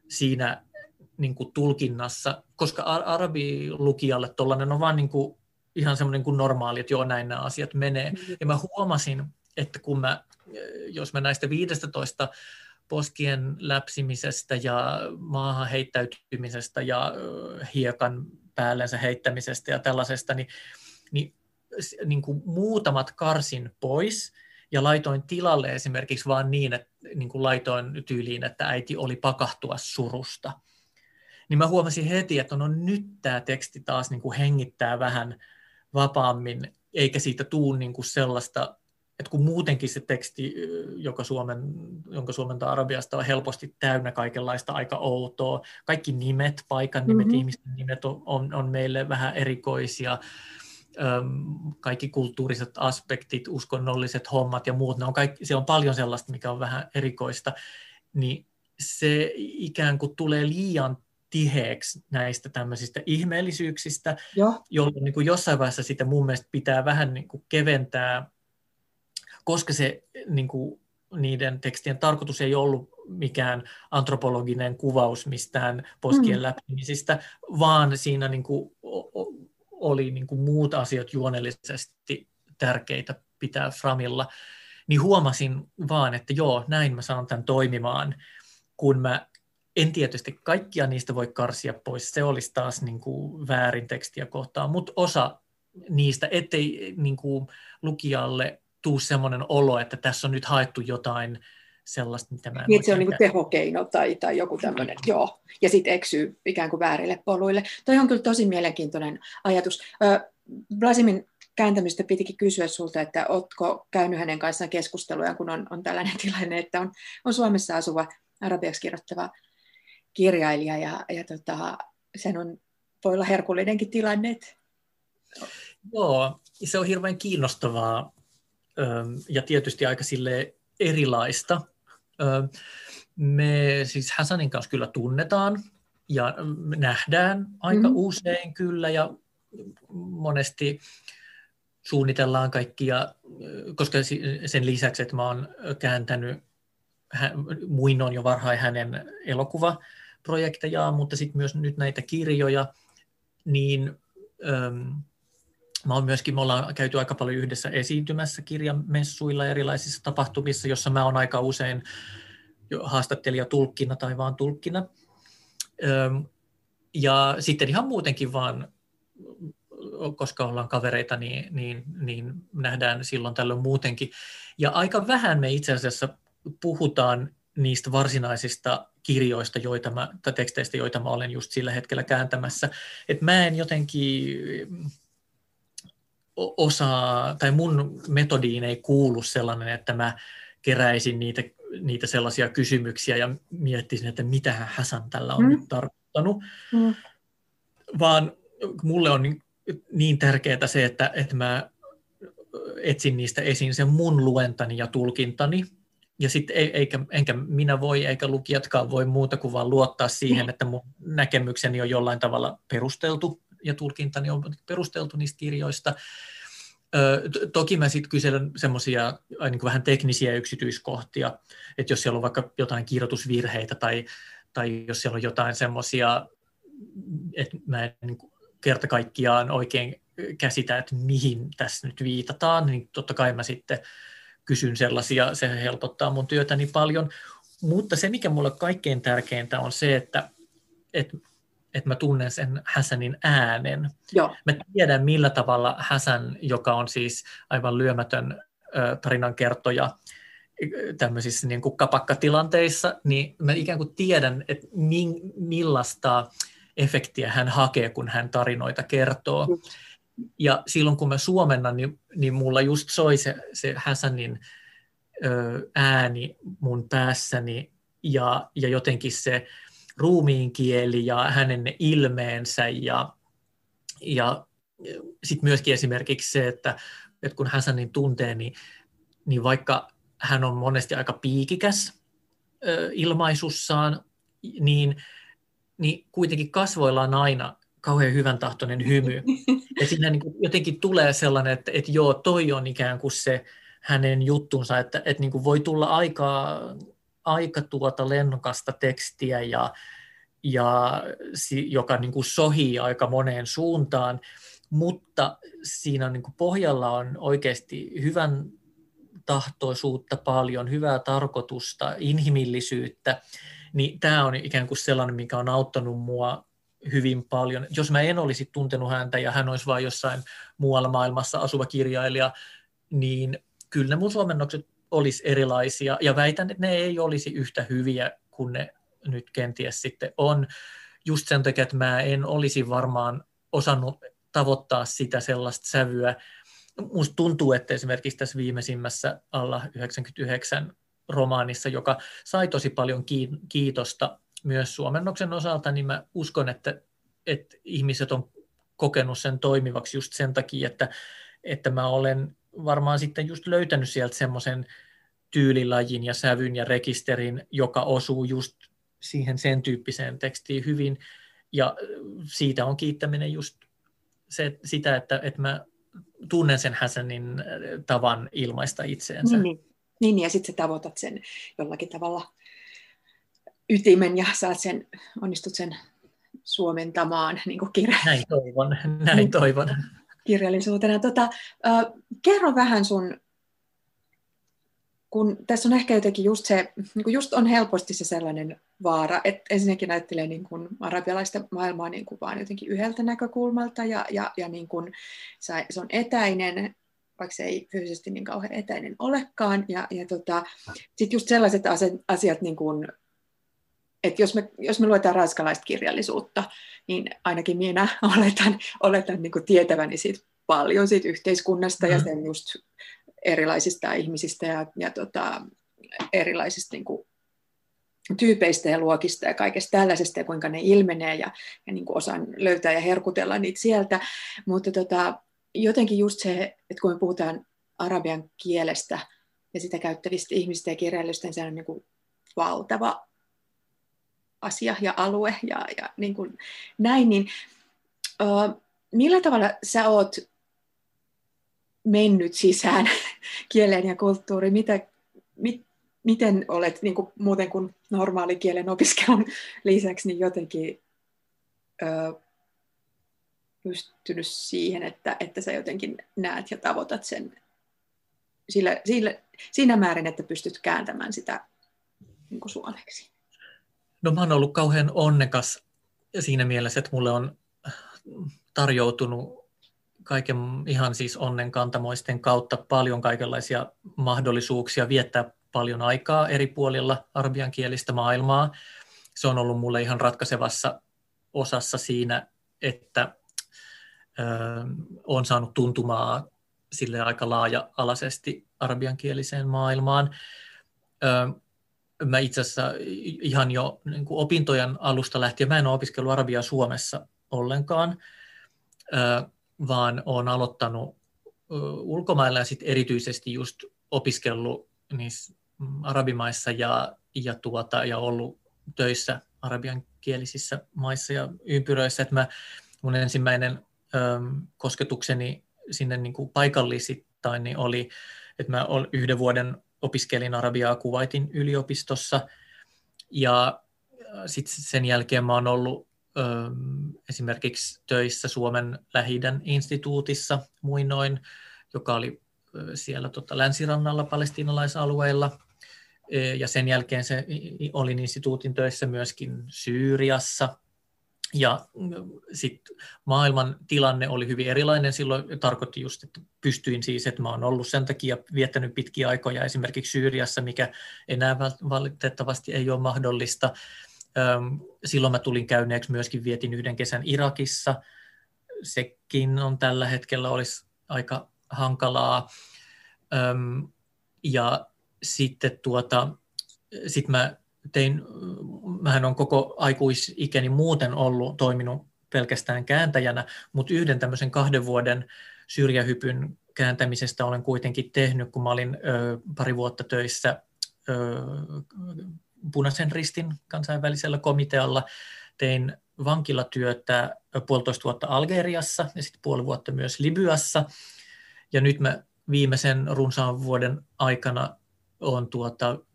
siinä niin kuin tulkinnassa, koska arabilukijalle tuollainen on vaan niin kuin ihan semmoinen kuin normaali, että joo, näin nämä asiat menee. Ja mä huomasin, että jos mä näistä 15 poskien läpsimisestä ja maahan heittäytymisestä ja hiekan päällensä heittämisestä ja tällaisesta, niin kuin muutamat karsin pois ja laitoin tilalle esimerkiksi vaan niin, että niin kuin laitoin tyyliin, että äiti oli pakahtua surusta. Niin mä huomasin heti, että no nyt tämä teksti taas niin kuin hengittää vähän vapaammin, eikä siitä tule niin kuin sellaista, että kun muutenkin se teksti, jonka suomentaa arabiasta, on helposti täynnä kaikenlaista aika outoa. Kaikki nimet, paikan nimet, ihmisten nimet on meille vähän erikoisia. Kaikki kulttuuriset aspektit, uskonnolliset hommat ja muut, siellä on paljon sellaista, mikä on vähän erikoista. Niin se ikään kuin tulee liian tiheeksi näistä tämmöisistä ihmeellisyyksistä, jolloin niin kuin jossain vaiheessa sitä mun mielestä pitää vähän niin kuin keventää, koska se niin kuin, niiden tekstien tarkoitus ei ollut mikään antropologinen kuvaus mistään poskien läpimisistä, vaan siinä niin kuin, oli niin kuin, muut asiat juonellisesti tärkeitä pitää framilla. niin huomasin vaan, että joo, näin mä saan tämän toimimaan, kun mä en tietysti kaikkia niistä voi karsia pois, se olisi taas niin kuin väärin tekstiä kohtaan, mutta osa niistä, ettei niin kuin lukijalle tuu semmoinen olo, että tässä on nyt haettu jotain sellaista, mitä mä en niin, se on niin kuin tehokeino tai joku tämmöinen, joo, ja sitten eksyy ikään kuin väärille poluille. Toi on kyllä tosi mielenkiintoinen ajatus. Blasimin kääntämistä pitikin kysyä sulta, että ootko käynyt hänen kanssaan keskusteluja, kun on tällainen tilanne, että on Suomessa asuva arabiaksi kirjoittava kirjailija, ja sen voi olla herkullinenkin tilanne. Joo, se on hirveän kiinnostavaa ja tietysti aika silleen erilaista. Me siis Hassanin kanssa kyllä tunnetaan ja nähdään aika usein kyllä ja monesti suunnitellaan kaikkia, koska sen lisäksi, että mä oon kääntänyt muinoin jo varhain hänen elokuvaprojektejaan, mutta sitten myös nyt näitä kirjoja, niin me ollaan käyty aika paljon yhdessä esiintymässä kirjamessuilla erilaisissa tapahtumissa, jossa mä oon aika usein haastattelijatulkkina tai vaan tulkkina. Ja sitten ihan muutenkin vaan, koska ollaan kavereita, niin nähdään silloin tällöin muutenkin. Ja aika vähän me itse asiassa puhutaan niistä varsinaisista kirjoista, tai teksteistä, joita mä olen just sillä hetkellä kääntämässä. Et mä en jotenkin osaa, tai mun metodiin ei kuulu sellainen, että mä keräisin niitä sellaisia kysymyksiä ja miettisin, että mitähän Hassan tällä on nyt tarkoittanut. Vaan mulle on niin tärkeää se, että mä etsin niistä esiin sen mun luentani ja tulkintani. Ja sitten enkä minä voi, eikä lukijatkaan voi muuta kuin vaan luottaa siihen, että mun näkemykseni on jollain tavalla perusteltu ja tulkintani on perusteltu niistä kirjoista. Toki mä sitten kyselen semmoisia niin vähän teknisiä yksityiskohtia, että jos siellä on vaikka jotain kirjoitusvirheitä tai jos siellä on jotain semmoisia, että mä en niin kerta kaikkiaan oikein käsitä, että mihin tässä nyt viitataan, niin totta kai mä sitten kysyn sellaisia, se helpottaa mun työtäni paljon, mutta se mikä mulle kaikkein tärkeintä on se, että mä tunnen sen Hassanin äänen. Joo. Mä tiedän millä tavalla Hassan, joka on siis aivan lyömätön tarinankertoja tämmöisissä niin kuin kapakkatilanteissa, niin mä ikään kuin tiedän, että millaista efektiä hän hakee, kun hän tarinoita kertoo. Ja silloin kun mä suomennan, niin mulla just soi se Hassanin ääni mun päässäni ja jotenkin se ruumiinkieli ja hänen ilmeensä ja sitten myöskin esimerkiksi se, että kun Hassanin tuntee, niin vaikka hän on monesti aika piikikäs ilmaisussaan, niin kuitenkin kasvoillaan aina kauhean hyvän tahtoinen hymy. Ja siinä niin jotenkin tulee sellainen, että joo, toi on ikään kuin se hänen juttunsa, että niin kuin voi tulla aika lennokasta tekstiä, ja joka niin kuin sohii aika moneen suuntaan, mutta siinä niin kuin pohjalla on oikeasti hyvän tahtoisuutta paljon, hyvää tarkoitusta, inhimillisyyttä, niin tämä on ikään kuin sellainen, mikä on auttanut mua hyvin paljon. Jos mä en olisi tuntenut häntä ja hän olisi vain jossain muualla maailmassa asuva kirjailija, niin kyllä ne mun suomennokset olisi erilaisia ja väitän, että ne ei olisi yhtä hyviä kuin ne nyt kenties sitten on. Just sen takia, että mä en olisi varmaan osannut tavoittaa sitä sellaista sävyä. Musta tuntuu, että esimerkiksi tässä viimeisimmässä alla 99 romaanissa, joka sai tosi paljon kiitosta myös suomennoksen osalta, niin mä uskon, että ihmiset on kokenut sen toimivaksi just sen takia, että mä olen varmaan sitten just löytänyt sieltä semmoisen tyylilajin ja sävyn ja rekisterin, joka osuu just siihen sen tyyppiseen tekstiin hyvin. Ja siitä on kiittäminen just sitä, että mä tunnen sen Hassanin tavan ilmaista itseensä. Niin, ja sitten sä tavoitat sen jollakin tavalla ytimen ja onnistut sen suomentamaan niin kuin kirja. Näin toivon. Kirjallisuutena. Kerro vähän sun kun tässä on ehkä jotenkin just se, niin kuin just on helposti se sellainen vaara, että ensinnäkin näyttelee niin kuin arabialaista maailmaa niin kuin vaan jotenkin yhdeltä näkökulmalta ja niin kuin se on etäinen, vaikka se ei fyysisesti niin kauhean etäinen olekaan. Ja sitten just sellaiset asiat, niin kuin, että jos me luetaan ranskalaista kirjallisuutta, niin ainakin minä oletan niin kuin tietäväni siitä paljon siitä yhteiskunnasta ja sen just erilaisista ihmisistä ja erilaisista niin kuin, tyypeistä ja luokista ja kaikesta tällaisesta ja kuinka ne ilmenee ja niin kuin osaan löytää ja herkutella niitä sieltä. Mutta jotenkin just se, että kun me puhutaan arabian kielestä ja sitä käyttävistä ihmisistä ja kirjailijoista, niin se on niin kuin valtava asia ja alue ja niin kuin näin. Niin, millä tavalla sä oot mennyt sisään kieleen ja kulttuuriin? Miten olet niin kuin muuten kuin normaalikielen opiskelun lisäksi niin jotenkin pystynyt siihen, että sä jotenkin näet ja tavoitat sen siinä määrin, että pystyt kääntämään sitä niin kuin suomeksi? No mä oon ollut kauhean onnekas siinä mielessä, että mulle on tarjoutunut kaiken ihan siis onnenkantamoisten kautta paljon kaikenlaisia mahdollisuuksia viettää paljon aikaa eri puolilla arabiankielistä maailmaa. Se on ollut mulle ihan ratkaisevassa osassa siinä, että olen saanut tuntumaa sille aika laaja-alaisesti arabiankieliseen maailmaan. Mä itse asiassa ihan jo niin kuin opintojen alusta lähtien, mä en ole opiskellut arabiaa Suomessa ollenkaan, vaan olen aloittanut ulkomailla ja sitten erityisesti just opiskellut niissä arabimaissa ja ollut töissä arabiankielisissä maissa ja ympyröissä. Et mun ensimmäinen kosketukseni sinne niin kuin paikallisittain niin oli, että mä yhden vuoden opiskelin arabiaa Kuwaitin yliopistossa ja sitten sen jälkeen mä oon ollut esimerkiksi töissä Suomen Lähi-idän instituutissa muinoin, joka oli siellä länsirannalla palestiinalaisalueilla. Ja sen jälkeen se olin instituutin töissä myöskin Syyriassa. Ja sitten maailman tilanne oli hyvin erilainen silloin. Tarkoitti just, että pystyin siis, että mä oon ollut sen takia viettänyt pitkiä aikoja esimerkiksi Syyriassa, mikä enää valitettavasti ei ole mahdollista. Silloin mä tulin käyneeksi myöskin, vietin yhden kesän Irakissa. Sekin on tällä hetkellä olisi aika hankalaa. Ja sitten sit mähän on koko aikuisikäni muuten ollut toiminut pelkästään kääntäjänä, mutta yhden tämmöisen 2 vuoden syrjähypyn kääntämisestä olen kuitenkin tehnyt, kun mä olin pari vuotta töissä Punaisen Ristin kansainvälisellä komitealla. Tein vankilatyötä 1,5 vuotta Algeriassa ja sitten 0,5 vuotta myös Libyassa. Ja nyt mä viimeisen runsaan vuoden aikana olen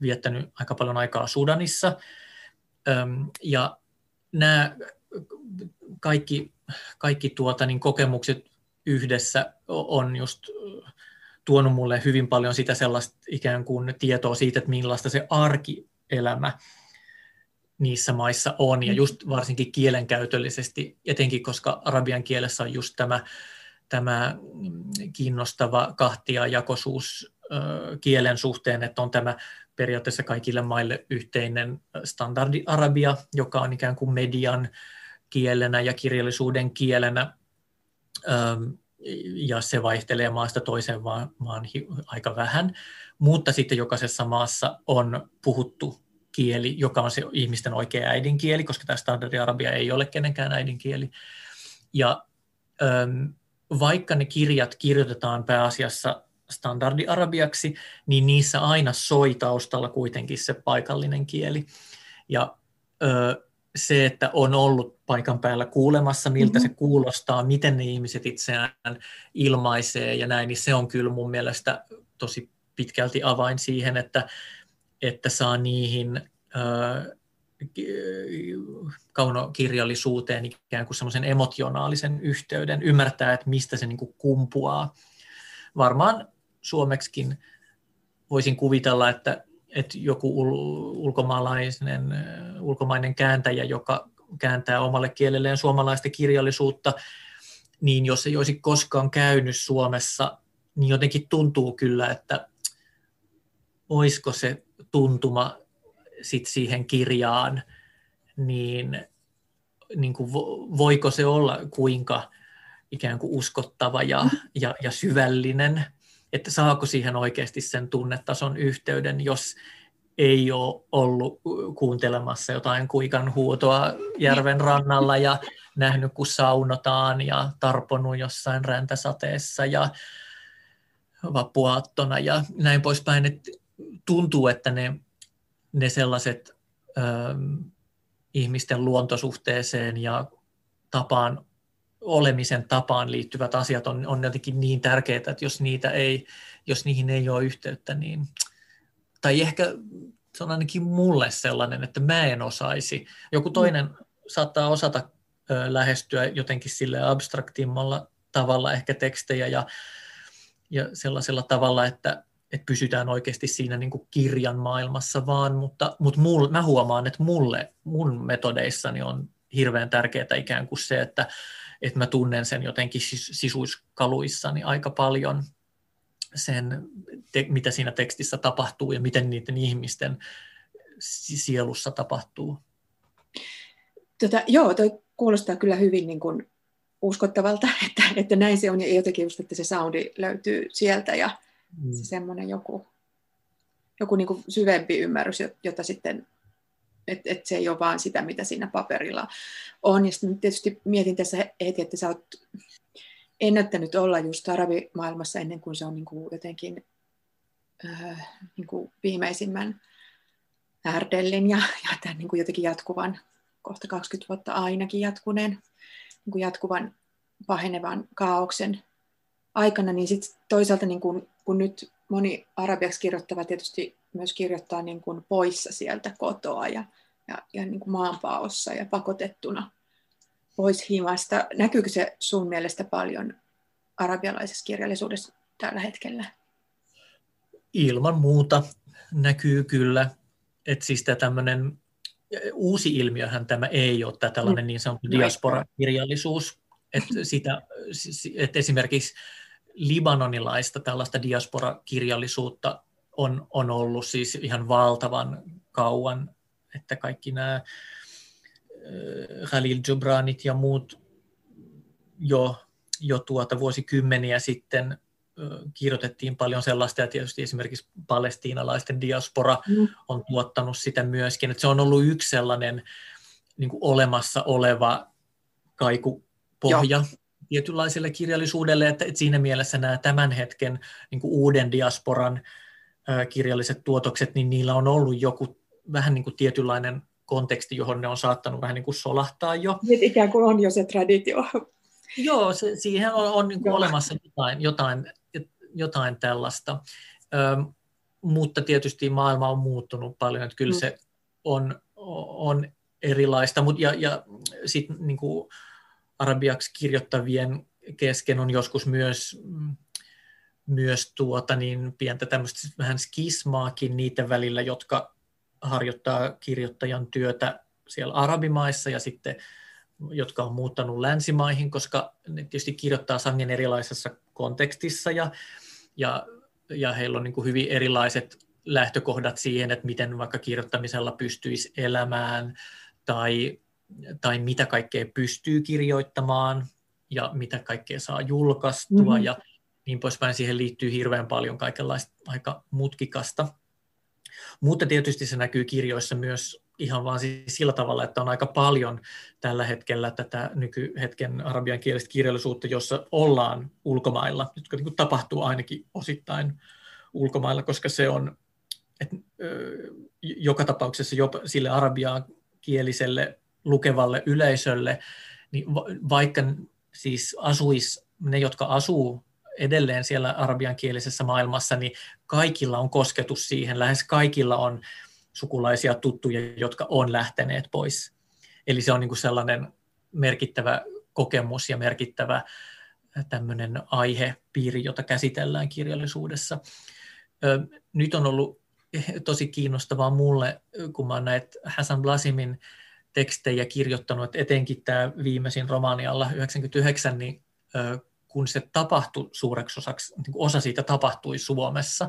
viettänyt aika paljon aikaa Sudanissa. Ja nämä kaikki niin kokemukset yhdessä on just tuonut mulle hyvin paljon sitä sellaista ikään kuin tietoa siitä, että millaista se arkielämä niissä maissa on. Ja just varsinkin kielenkäytöllisesti, etenkin koska arabian kielessä on just tämä kiinnostava kahtiajakoisuus kielen suhteen, että on tämä periaatteessa kaikille maille yhteinen standardi arabia, joka on ikään kuin median kielenä ja kirjallisuuden kielenä, ja se vaihtelee maasta toiseen vaan aika vähän, mutta sitten jokaisessa maassa on puhuttu kieli, joka on se ihmisten oikea äidinkieli, koska tämä standardi arabia ei ole kenenkään äidinkieli, ja vaikka ne kirjat kirjoitetaan pääasiassa standardiarabiaksi, niin niissä aina soi taustalla kuitenkin se paikallinen kieli. Ja se, että on ollut paikan päällä kuulemassa, miltä se kuulostaa, miten ne ihmiset itseään ilmaisee ja näin, niin se on kyllä mun mielestä tosi pitkälti avain siihen, että saa niihin kaunokirjallisuuteen ikään kuin semmoisen emotionaalisen yhteyden, ymmärtää, että mistä se niin kuin kumpuaa. Varmaan suomeksikin voisin kuvitella, että joku ulkomainen kääntäjä, joka kääntää omalle kielelleen suomalaista kirjallisuutta, niin jos ei olisi koskaan käynyt Suomessa, niin jotenkin tuntuu kyllä, että olisiko se tuntuma sit siihen kirjaan, niin kuin voiko se olla kuinka ikään kuin uskottava ja syvällinen, että saako siihen oikeasti sen tunnetason yhteyden, jos ei ole ollut kuuntelemassa jotain kuikan huutoa järven rannalla ja nähnyt, kun saunotaan ja tarponut jossain räntäsateessa ja vappuaattona ja näin poispäin. Et tuntuu, että ne sellaiset ihmisten luontosuhteeseen ja olemisen tapaan liittyvät asiat on jotenkin niin tärkeitä, että jos niihin ei ole yhteyttä, niin... Tai ehkä se on ainakin mulle sellainen, että mä en osaisi. Joku toinen saattaa osata lähestyä jotenkin sille abstraktimmalla tavalla ehkä tekstejä ja sellaisella tavalla, että pysytään oikeasti siinä niin kuin kirjan maailmassa vaan. Mutta mä huomaan, että mun metodeissani on hirveän tärkeää ikään kuin se, että mä tunnen sen jotenkin sisuiskaluissani aika paljon. Sen, mitä siinä tekstissä tapahtuu ja miten niiden ihmisten sielussa tapahtuu. Joo, toi kuulostaa kyllä hyvin niin kuin uskottavalta, että näin se on ja jotenkin just, että se soundi löytyy sieltä ja se semmoinen joku niin kuin syvempi ymmärrys, jota sitten, että se ei ole vaan sitä, mitä siinä paperilla on. Ja sitten tietysti mietin tässä heti, että sä oot ennättänyt olla just arabimaailmassa ennen kuin se on niin kuin jotenkin niin kuin viimeisimmän Ärdellin ja tämän niin kuin jotenkin jatkuvan, kohta 20 vuotta ainakin jatkuneen, niin kuin jatkuvan pahenevan kaaoksen aikana, niin sitten toisaalta niin kuin, kun nyt moni arabiaksi kirjoittava tietysti myös kirjoittaa niin kuin poissa sieltä kotoa ja niin kuin maanpaossa ja pakotettuna pois himasta. Näkyykö se sun mielestä paljon arabialaisessa kirjallisuudessa tällä hetkellä? Ilman muuta näkyy kyllä. Että siis tämmöinen uusi ilmiöhän tämä ei ole, tällainen niin sanottu diasporakirjallisuus. Että esimerkiksi libanonilaista tällaista diasporakirjallisuutta on ollut siis ihan valtavan kauan, että kaikki nämä Khalil Gibranit ja muut jo vuosikymmeniä sitten kirjoitettiin paljon sellaista, ja tietysti esimerkiksi palestiinalaisten diaspora on tuottanut sitä myöskin. Että se on ollut yksi sellainen niin kuin olemassa oleva kaikupohja tietynlaiselle kirjallisuudelle, että siinä mielessä nämä tämän hetken niin kuin uuden diasporan kirjalliset tuotokset, niin niillä on ollut joku vähän niin kuin tietynlainen konteksti, johon ne on saattanut vähän niin kuin solahtaa jo. Nyt ikään kuin on jo se traditio. Joo, siihen on niin kuin olemassa jotain tällaista. Mutta tietysti maailma on muuttunut paljon, että kyllä se on erilaista. Ja sitten niin kuin arabiaksi kirjoittavien kesken on joskus myös niin pientä tämmöistä vähän skismaakin niiden välillä, jotka harjoittaa kirjoittajan työtä siellä arabimaissa ja sitten, jotka on muuttanut länsimaihin, koska ne tietysti kirjoittaa sangen erilaisessa kontekstissa ja heillä on niin kuin hyvin erilaiset lähtökohdat siihen, että miten vaikka kirjoittamisella pystyisi elämään tai mitä kaikkea pystyy kirjoittamaan ja mitä kaikkea saa julkaistua ja niin poispäin. Siihen liittyy hirveän paljon kaikenlaista aika mutkikasta. Mutta tietysti se näkyy kirjoissa myös ihan vaan siis sillä tavalla, että on aika paljon tällä hetkellä tätä nykyhetken arabiankielistä kirjallisuutta, jossa ollaan ulkomailla, jotka niin kuin tapahtuu ainakin osittain ulkomailla, koska se on, että joka tapauksessa jopa sille arabiankieliselle lukevalle yleisölle, niin vaikka siis asuisi ne, jotka asuu edelleen siellä arabiankielisessä maailmassa, niin kaikilla on kosketus siihen. Lähes kaikilla on sukulaisia tuttuja, jotka on lähteneet pois. Eli se on niin kuin sellainen merkittävä kokemus ja merkittävä tämmöinen aihepiiri, jota käsitellään kirjallisuudessa. Nyt on ollut tosi kiinnostavaa mulle, kun mä oon näitä Hassan Blasimin tekstejä kirjoittanut, etenkin tämä viimeisin romaani alla 99, niin kun se tapahtui suureksi osaksi, niin osa siitä tapahtui Suomessa.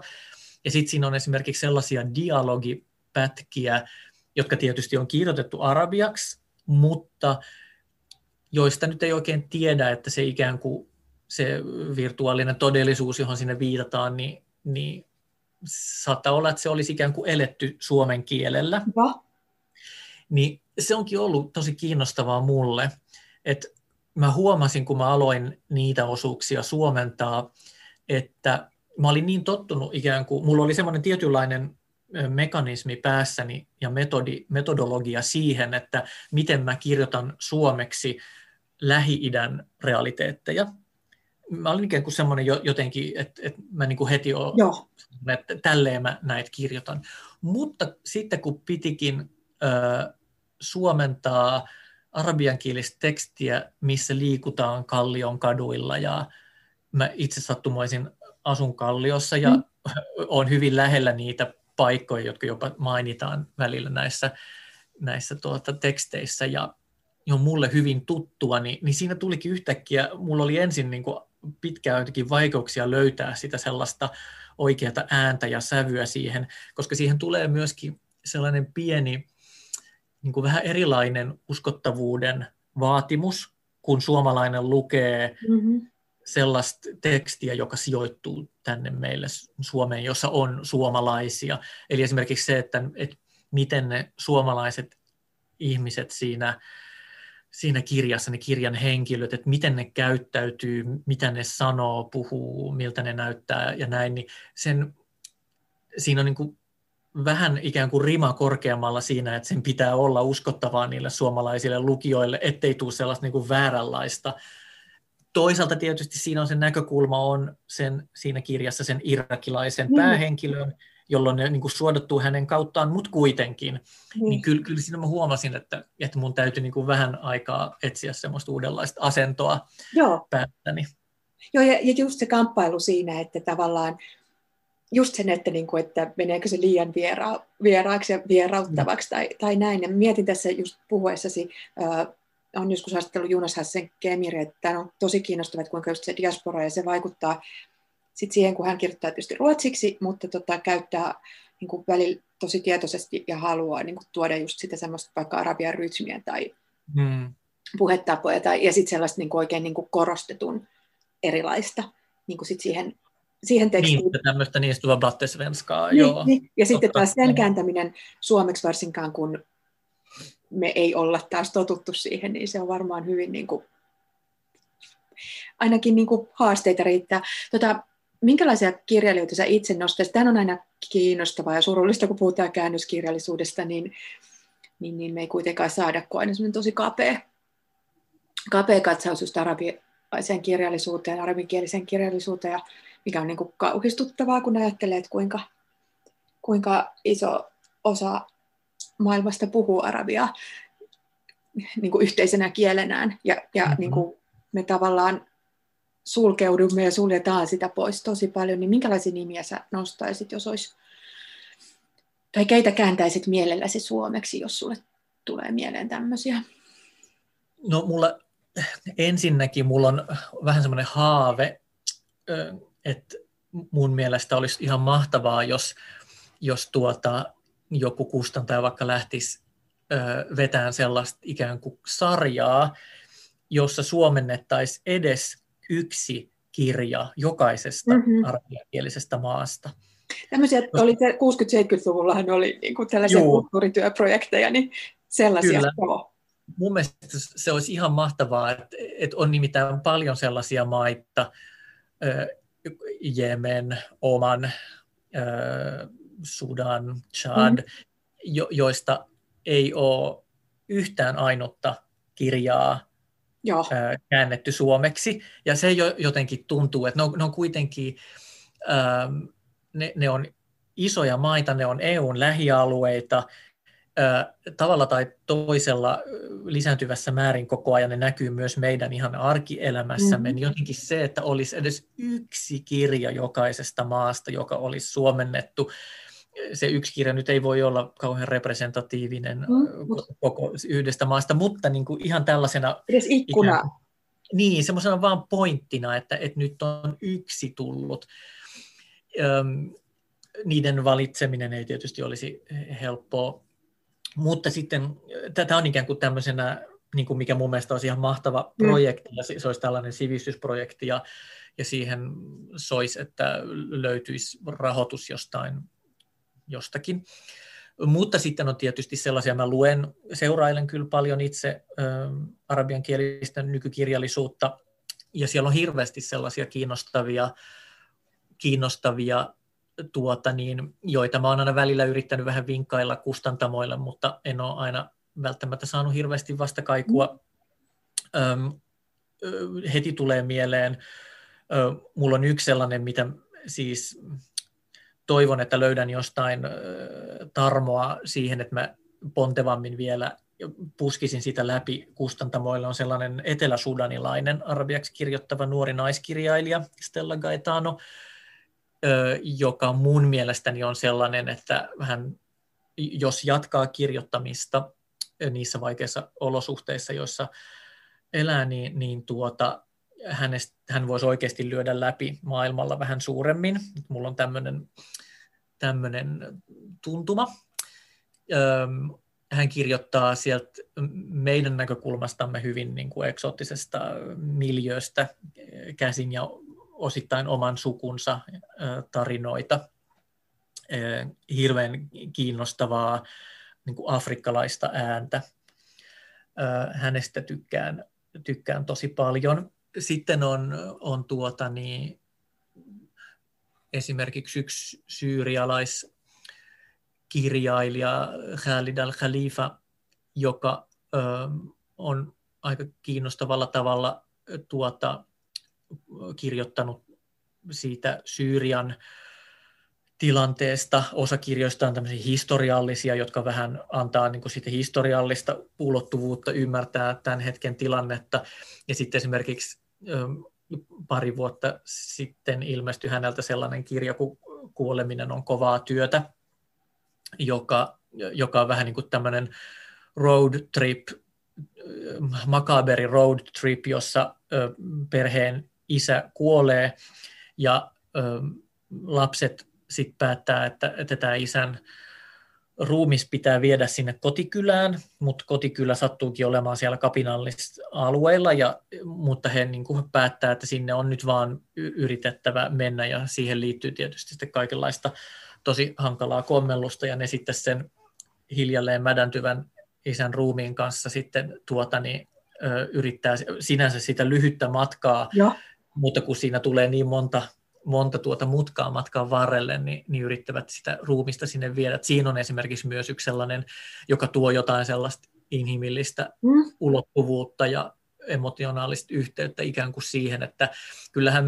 Ja sitten siinä on esimerkiksi sellaisia dialogipätkiä, jotka tietysti on kirjoitettu arabiaksi, mutta joista nyt ei oikein tiedä, että se ikään kuin se virtuaalinen todellisuus, johon sinne viitataan, niin saattaa olla, että se olisi ikään kuin eletty suomen kielellä. Ja. Niin se onkin ollut tosi kiinnostavaa mulle, että mä huomasin, kun mä aloin niitä osuuksia suomentaa, että mä olin niin tottunut ikään kuin, mulla oli semmoinen tietynlainen mekanismi päässäni ja metodologia siihen, että miten mä kirjoitan suomeksi Lähi-idän realiteetteja. Mä olin ikään kuin semmoinen jotenkin, että mä niin kuin heti olen, että tälleen mä näitä kirjoitan. Mutta sitten kun pitikin suomentaa arabiankielistä tekstiä, missä liikutaan Kallion kaduilla, ja mä itse sattumoisin asun Kalliossa ja olen hyvin lähellä niitä paikkoja, jotka jopa mainitaan välillä näissä teksteissä, ja on mulle hyvin tuttua, niin siinä tulikin yhtäkkiä, mulla oli ensin niin kuin pitkään jotenkin vaikeuksia löytää sitä sellaista oikeata ääntä ja sävyä siihen, koska siihen tulee myöskin sellainen pieni, niin kuin vähän erilainen uskottavuuden vaatimus, kun suomalainen lukee sellaista tekstiä, joka sijoittuu tänne meille Suomeen, jossa on suomalaisia. Eli esimerkiksi se, että miten ne suomalaiset ihmiset siinä kirjassa, ne kirjan henkilöt, että miten ne käyttäytyy, mitä ne sanoo, puhuu, miltä ne näyttää ja näin, niin siinä on niin kuin vähän ikään kuin rima korkeammalla siinä, että sen pitää olla uskottavaa niille suomalaisille lukijoille, ettei tule sellaista niin kuin vääränlaista. Toisaalta tietysti siinä on sen näkökulma, on siinä kirjassa sen irakilaisen päähenkilön, jolloin ne niin kuin suodattuu hänen kauttaan, mutta kuitenkin. Niin kyllä siinä mä huomasin, että mun täytyy niin kuin vähän aikaa etsiä semmoista uudenlaista asentoa päättäni. Joo, ja just se kamppailu siinä, että tavallaan just sen, että meneekö se liian vieraaksi ja vierauttavaksi tai näin. Ja mietin tässä just puhuessasi, on joskus haastattelut Jonas Hassen Khemiri, että tämä on tosi kiinnostava, että kuinka just se diaspora ja se vaikuttaa sitten siihen, kun hän kirjoittaa tietysti ruotsiksi, mutta käyttää niin kuin välillä tosi tietoisesti ja haluaa niin kuin tuoda just sitä semmoista vaikka arabian rytmiä tai puhetapoja ja sitten sellaista niin kuin oikein niin kuin korostetun erilaista niin kuin sit siihen tekstiin. Niin, tämmöistä niin istuvaa blattesvenskaa. Niin. Ja sitten taas sen kääntäminen suomeksi varsinkaan, kun me ei olla taas totuttu siihen, niin se on varmaan hyvin, niin kuin, ainakin niin kuin haasteita riittää. Minkälaisia kirjailijoita sä itse nostaisit? Tämä on aina kiinnostavaa ja surullista, kun puhutaan käännöskirjallisuudesta, niin me ei kuitenkaan saada, kun aina semmoinen tosi kapea katsaus just arabialaiseen kirjallisuuteen, arabikieliseen kirjallisuuteen, ja mikä on niin kuin kauhistuttavaa, kun ajattelee, että kuinka iso osa maailmasta puhuu arabiaa niin kuin yhteisenä kielenään, ja niin kuin me tavallaan sulkeudumme ja suljetaan sitä pois tosi paljon, niin minkälaisia nimiä sä nostaisit, jos olisi, tai keitä kääntäisit mielelläsi suomeksi, jos sulle tulee mieleen tämmöisiä? No mulla on vähän semmoinen haave, että mun mielestä olisi ihan mahtavaa, jos joku kustantaja vaikka lähtisi vetämään sellaista ikään kuin sarjaa, jossa suomennettaisiin edes yksi kirja jokaisesta arabiankielisestä maasta. Tämmöisiä, oli 60-70-luvullahan oli niin kuin tällaisia kulttuurityöprojekteja, niin sellaisia. Kyllä. Mun mielestä se olisi ihan mahtavaa, että on nimittäin paljon sellaisia maita, Jemen, Oman, Sudan, Chad, joista ei ole yhtään ainutta kirjaa käännetty suomeksi. Ja se jotenkin tuntuu, että ne on kuitenkin ne on isoja maita, ne on EU:n lähialueita, tavalla tai toisella lisääntyvässä määrin koko ajan, ne näkyy myös meidän ihan arkielämässämme, niin jotenkin se, että olisi edes yksi kirja jokaisesta maasta, joka olisi suomennettu. Se yksi kirja nyt ei voi olla kauhean representatiivinen koko yhdestä maasta, mutta niin kuin ihan tällaisena... Edes ikkuna. Niin, semmoisena vaan pointtina, että nyt on yksi tullut. Niiden valitseminen ei tietysti olisi helppoa, mutta sitten tämä on ikään kuin tämmöisenä, niin kuin mikä mun mielestä olisi ihan mahtava projekti, ja se olisi tällainen sivistysprojekti, ja siihen soisi, että löytyisi rahoitus jostakin. Mutta sitten on tietysti sellaisia, mä seurailen kyllä paljon itse arabiankielistä nykykirjallisuutta, ja siellä on hirveästi sellaisia kiinnostavia joita mä oon aina välillä yrittänyt vähän vinkkailla kustantamoille, mutta en ole aina välttämättä saanut hirveästi vastakaikua. Heti tulee mieleen, mulla on yksi sellainen, mitä siis toivon, että löydän jostain tarmoa siihen, että mä pontevammin vielä puskisin sitä läpi kustantamoille, on sellainen eteläsudanilainen arabiaksi kirjoittava nuori naiskirjailija Stella Gaetano, joka mun mielestäni on sellainen, että hän, jos jatkaa kirjoittamista niissä vaikeissa olosuhteissa, joissa elää, niin hän voisi oikeasti lyödä läpi maailmalla vähän suuremmin. Mulla on tämmöinen tuntuma. Hän kirjoittaa sieltä meidän näkökulmastamme hyvin niin kuin eksoottisesta miljööstä käsin ja osittain oman sukunsa tarinoita, hirveän kiinnostavaa niin kuin afrikkalaista ääntä. Hänestä tykkään tosi paljon. Sitten on esimerkiksi yksi syyrialaiskirjailija Khalid al-Khalifa, joka on aika kiinnostavalla tavalla kirjoittanut siitä Syyrian tilanteesta. Osa kirjoista on tämmöisiä historiallisia, jotka vähän antaa niin kuin sitä historiallista ulottuvuutta ymmärtää tämän hetken tilannetta. Ja sitten esimerkiksi pari vuotta sitten ilmestyi häneltä sellainen kirja kuin Kuoleminen on kovaa työtä, joka on vähän niin kuin tämmöinen road trip, makaberi road trip, jossa perheen isä kuolee ja lapset sitten päättää, että tämä isän ruumis pitää viedä sinne kotikylään, mutta kotikylä sattuukin olemaan siellä kapinallisalueilla, mutta he niin kuin päättää, että sinne on nyt vaan yritettävä mennä ja siihen liittyy tietysti sitten kaikenlaista tosi hankalaa kommellusta ja ne sitten sen hiljalleen mädäntyvän isän ruumiin kanssa sitten yrittää sinänsä sitä lyhyttä matkaa. Joo. Mutta kun siinä tulee niin monta mutkaa matkan varrelle, niin yrittävät sitä ruumista sinne viedä. Siinä on esimerkiksi myös yksi sellainen, joka tuo jotain sellaista inhimillistä ulottuvuutta ja emotionaalista yhteyttä ikään kuin siihen, että kyllähän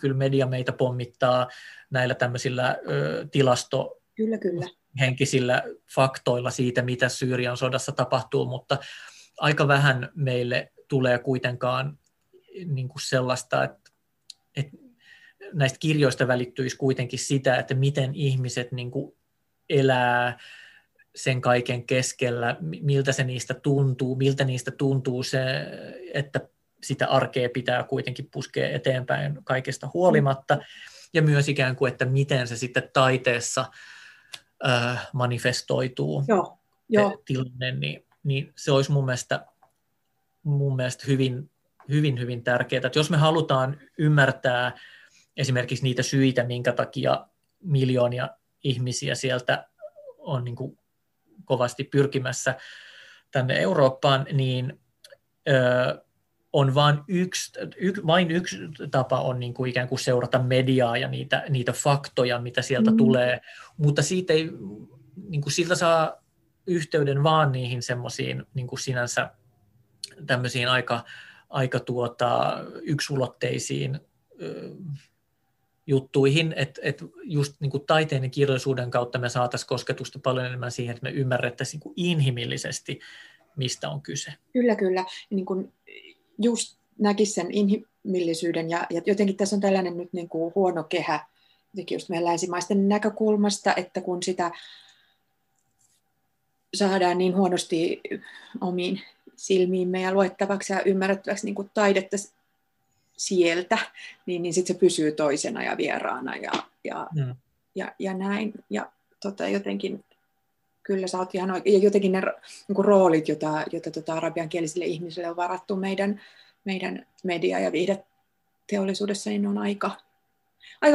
kyllä media meitä pommittaa näillä tämmöisillä tilastohenkisillä faktoilla siitä, mitä Syyrian sodassa tapahtuu, mutta aika vähän meille tulee kuitenkaan niin kuin sellaista, että näistä kirjoista välittyisi kuitenkin sitä, että miten ihmiset niin kuin elää sen kaiken keskellä, miltä niistä tuntuu se, että sitä arkea pitää kuitenkin puskea eteenpäin kaikesta huolimatta, ja myös ikään kuin, että miten se sitten taiteessa manifestoituu. Joo. Tilanne, niin se olisi mun mielestä hyvin tärkeää, että jos me halutaan ymmärtää esimerkiksi niitä syitä, minkä takia miljoonia ihmisiä sieltä on niin kuin kovasti pyrkimässä tänne Eurooppaan, niin on vain yksi tapa on niin kuin ikään kuin seurata mediaa ja niitä faktoja, mitä sieltä tulee, mutta siitä ei, niin kuin siltä saa yhteyden vaan niihin semmoisiin niin kuin sinänsä tämmöisiin aika yksulotteisiin juttuihin, että just niin kuin taiteen ja kirjallisuuden kautta me saataisiin kosketusta paljon enemmän siihen, että me ymmärrettäisiin niin kuin inhimillisesti, mistä on kyse. Kyllä, kyllä. Niin kuin just näkisi sen inhimillisyyden ja jotenkin tässä on tällainen nyt niin kuin huono kehä jotenkin just meidän länsimaisten näkökulmasta, että kun sitä saadaan niin huonosti omiin silmiimme ja luettavaksi ja ymmärrettäväksi niin kuin taidetta sieltä, niin sitten se pysyy toisena ja vieraana ja näin. Ja jotenkin, kyllä sä oot ihan oikein. Ja jotenkin ne niin roolit, joita arabiankielisille ihmisille on varattu meidän media- ja viihdeteollisuudessa, niin on aika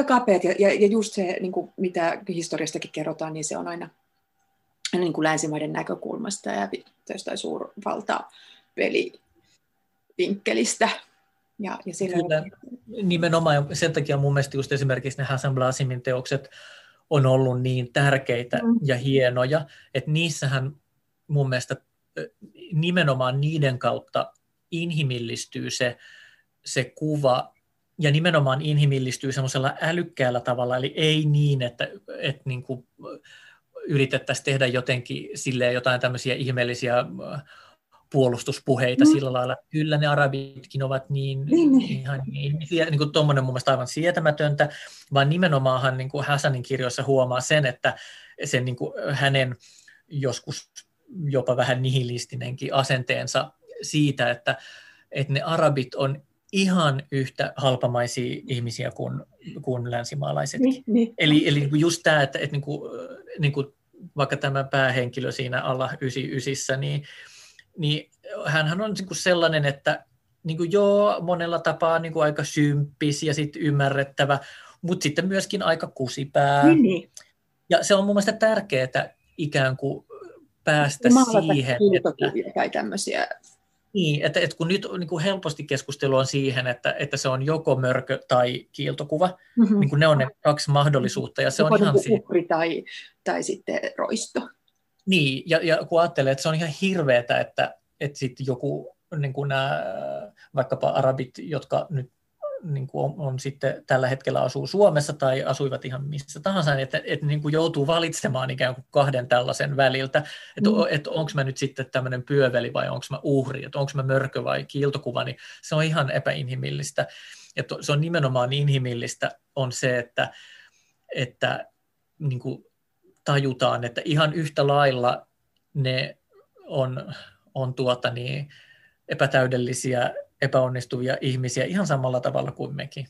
kapeat. Ja just se, niin kuin, mitä historiastakin kerrotaan, niin se on aina niin kuin länsimaiden näkökulmasta ja tästä suurvaltaa pelivinkkelistä. Ja kyllä, nimenomaan sen takia mun mielestä just esimerkiksi ne Hassan Blasimin teokset on ollut niin tärkeitä ja hienoja, että niissähän mun mielestä nimenomaan niiden kautta inhimillistyy se kuva ja nimenomaan inhimillistyy semmoisella älykkäällä tavalla, eli ei niin, että niin kuin yritettäisiin tehdä jotenkin silleen jotain tämmöisiä ihmeellisiä puolustuspuheita sillä lailla, että kyllä ne arabitkin ovat ihan ihmisiä, niin kuin tuommoinen mun mielestä aivan sietämätöntä, vaan nimenomaanhan niin kuin Hassanin kirjoissa huomaa sen, että sen niin kuin hänen joskus jopa vähän nihilistinenkin asenteensa siitä, että ne arabit on ihan yhtä halpamaisia ihmisiä kuin länsimaalaisetkin. Eli just tämä, että niin kuin vaikka tämä päähenkilö siinä alla 99, niin hänhän on sellainen, että niin kuin joo, monella tapaa niin kuin aika symppis ja sitten ymmärrettävä, mutta sitten myöskin aika kusipää. Niin. Ja se on mun mielestä tärkeää ikään kuin päästä maalata siihen. Kiiltokuvia tai tämmöisiä. Niin, että kun nyt niin kuin helposti keskustelu on siihen, että se on joko mörkö tai kiiltokuva, niin kuin ne on ne kaksi mahdollisuutta. Ja se on ihan uhri tai sitten roisto. Niin, ja kun ajattelee, että se on ihan hirveetä, että sitten joku, niin kuin nämä vaikkapa arabit, jotka nyt niin kuin on sitten tällä hetkellä asuu Suomessa tai asuivat ihan missä tahansa, että niin kuin joutuu valitsemaan ikään kuin kahden tällaisen väliltä, että onko mä nyt sitten tämmöinen pyöveli vai onko mä uhri, että onko mä mörkö vai kiiltokuva, niin se on ihan epäinhimillistä. Että se on nimenomaan inhimillistä on se, että niin kuin tajutaan, että ihan yhtä lailla ne on epätäydellisiä, epäonnistuvia ihmisiä ihan samalla tavalla kuin mekin.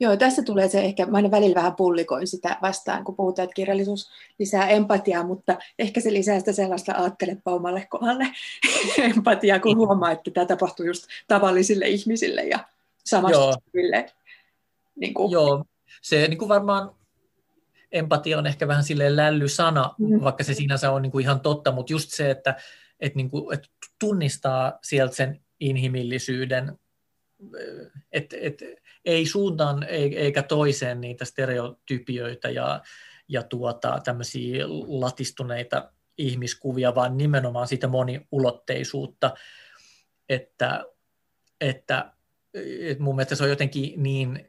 Joo, tässä tulee se ehkä, mä aina välillä vähän pullikoin sitä vastaan, kun puhutaan, että kirjallisuus lisää empatiaa, mutta ehkä se lisää sitä sellaista ajattelepa omalle kohdalle empatiaa, kun huomaa, että tämä tapahtuu just tavallisille ihmisille ja samastuville. Niin kuin. Joo, se niin kuin varmaan empatia on ehkä vähän silleen lällysana, vaikka se sinänsä on niin kuin ihan totta, mutta just se, että tunnistaa sieltä sen inhimillisyyden, että ei suuntaan eikä toiseen niitä stereotypioita ja tämmöisiä latistuneita ihmiskuvia, vaan nimenomaan sitä moniulotteisuutta, että mun mielestä se on jotenkin niin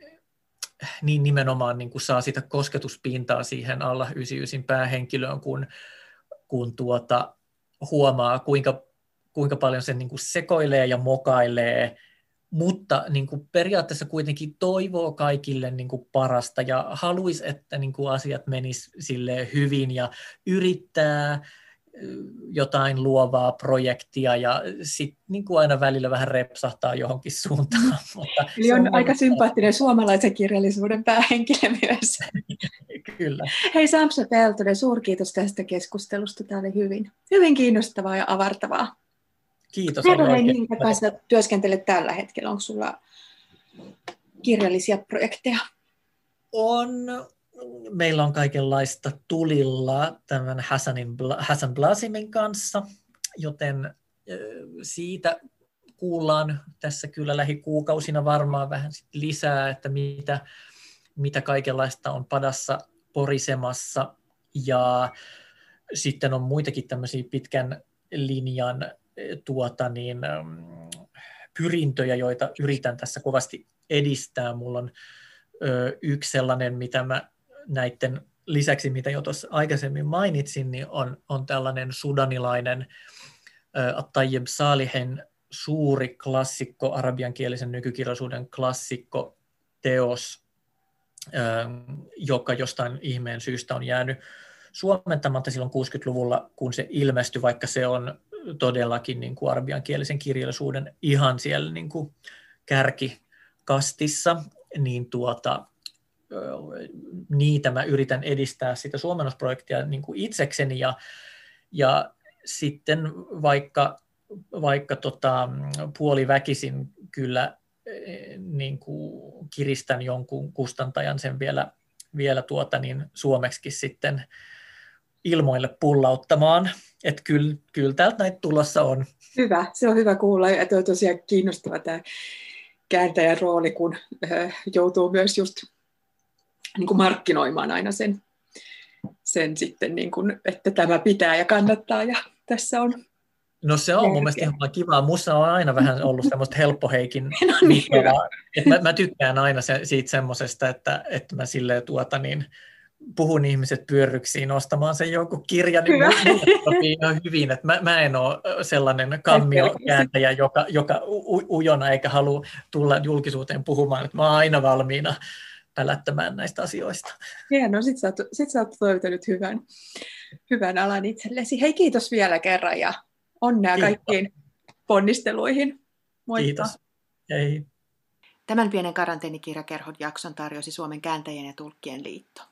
nimenomaan niin kuin saa sitä kosketuspintaa siihen alla 99 päähenkilöön, kun huomaa, kuinka paljon se niin kuin sekoilee ja mokailee, mutta niin kuin periaatteessa kuitenkin toivoo kaikille niin kuin parasta ja haluaisi, että niin kuin asiat menis silleen hyvin ja yrittää jotain luovaa projektia ja sitten niin kuin aina välillä vähän repsahtaa johonkin suuntaan. Mutta eli on aika sympaattinen suomalaisen kirjallisuuden päähenkilö myös. Kyllä. Hei Sampsa Peltonen, suurkiitos tästä keskustelusta. Tämä oli hyvin kiinnostavaa ja avartavaa. Kiitos. Kerroin, minkä kanssa työskentelet tällä hetkellä. Onko sulla kirjallisia projekteja? On. Meillä on kaikenlaista tulilla tämän Hassan Blasimin kanssa, joten siitä kuullaan tässä kyllä lähikuukausina varmaan vähän lisää, että mitä kaikenlaista on padassa porisemassa. Ja sitten on muitakin tämmöisiä pitkän linjan pyrintöjä, joita yritän tässä kovasti edistää. Mulla on Yksi sellainen, mitä mä näiden lisäksi, mitä jo tuossa aikaisemmin mainitsin, niin on tällainen sudanilainen Attajeb Salihin suuri klassikko, arabiankielisen nykykirjallisuuden klassikko teos, joka jostain ihmeen syystä on jäänyt suomentamatta silloin 60-luvulla, kun se ilmestyi, vaikka se on todellakin niin kuin arabiankielisen kirjallisuuden ihan siellä niin kuin kärkikastissa, niin niitä mä yritän edistää sitä suomennosprojektia niin kuin itsekseni, ja sitten vaikka puoliväkisin kyllä niin kuin kiristän jonkun kustantajan sen vielä suomeksi sitten ilmoille pullauttamaan, että kyllä täältä näitä tulossa on. Hyvä, se on hyvä kuulla, ja tuo on tosiaan kiinnostava tämä kääntäjän rooli, kun joutuu myös just niin kuin markkinoimaan aina sen sitten, niin kuin, että tämä pitää ja kannattaa, ja tässä on. No se on mun mielestä ihan kivaa. Musta on aina vähän ollut semmoista helppoheikin. No niin, mä tykkään aina siitä semmoisesta, että mä silleen puhun ihmiset pyörryksiin ostamaan sen jonkun kirjan, niin sopii ihan hyvin. Että mä en ole sellainen kammiokääntäjä, joka ujona eikä halua tulla julkisuuteen puhumaan, että mä oon aina valmiina pälättämään näistä asioista. Hienoa, sit sä oot löytänyt hyvän alan itsellesi. Hei, kiitos vielä kerran ja onnea kaikkiin ponnisteluihin. Moikka. Kiitos. Hei. Tämän pienen karanteenikirjakerhon jakson tarjosi Suomen kääntäjien ja tulkkien liitto.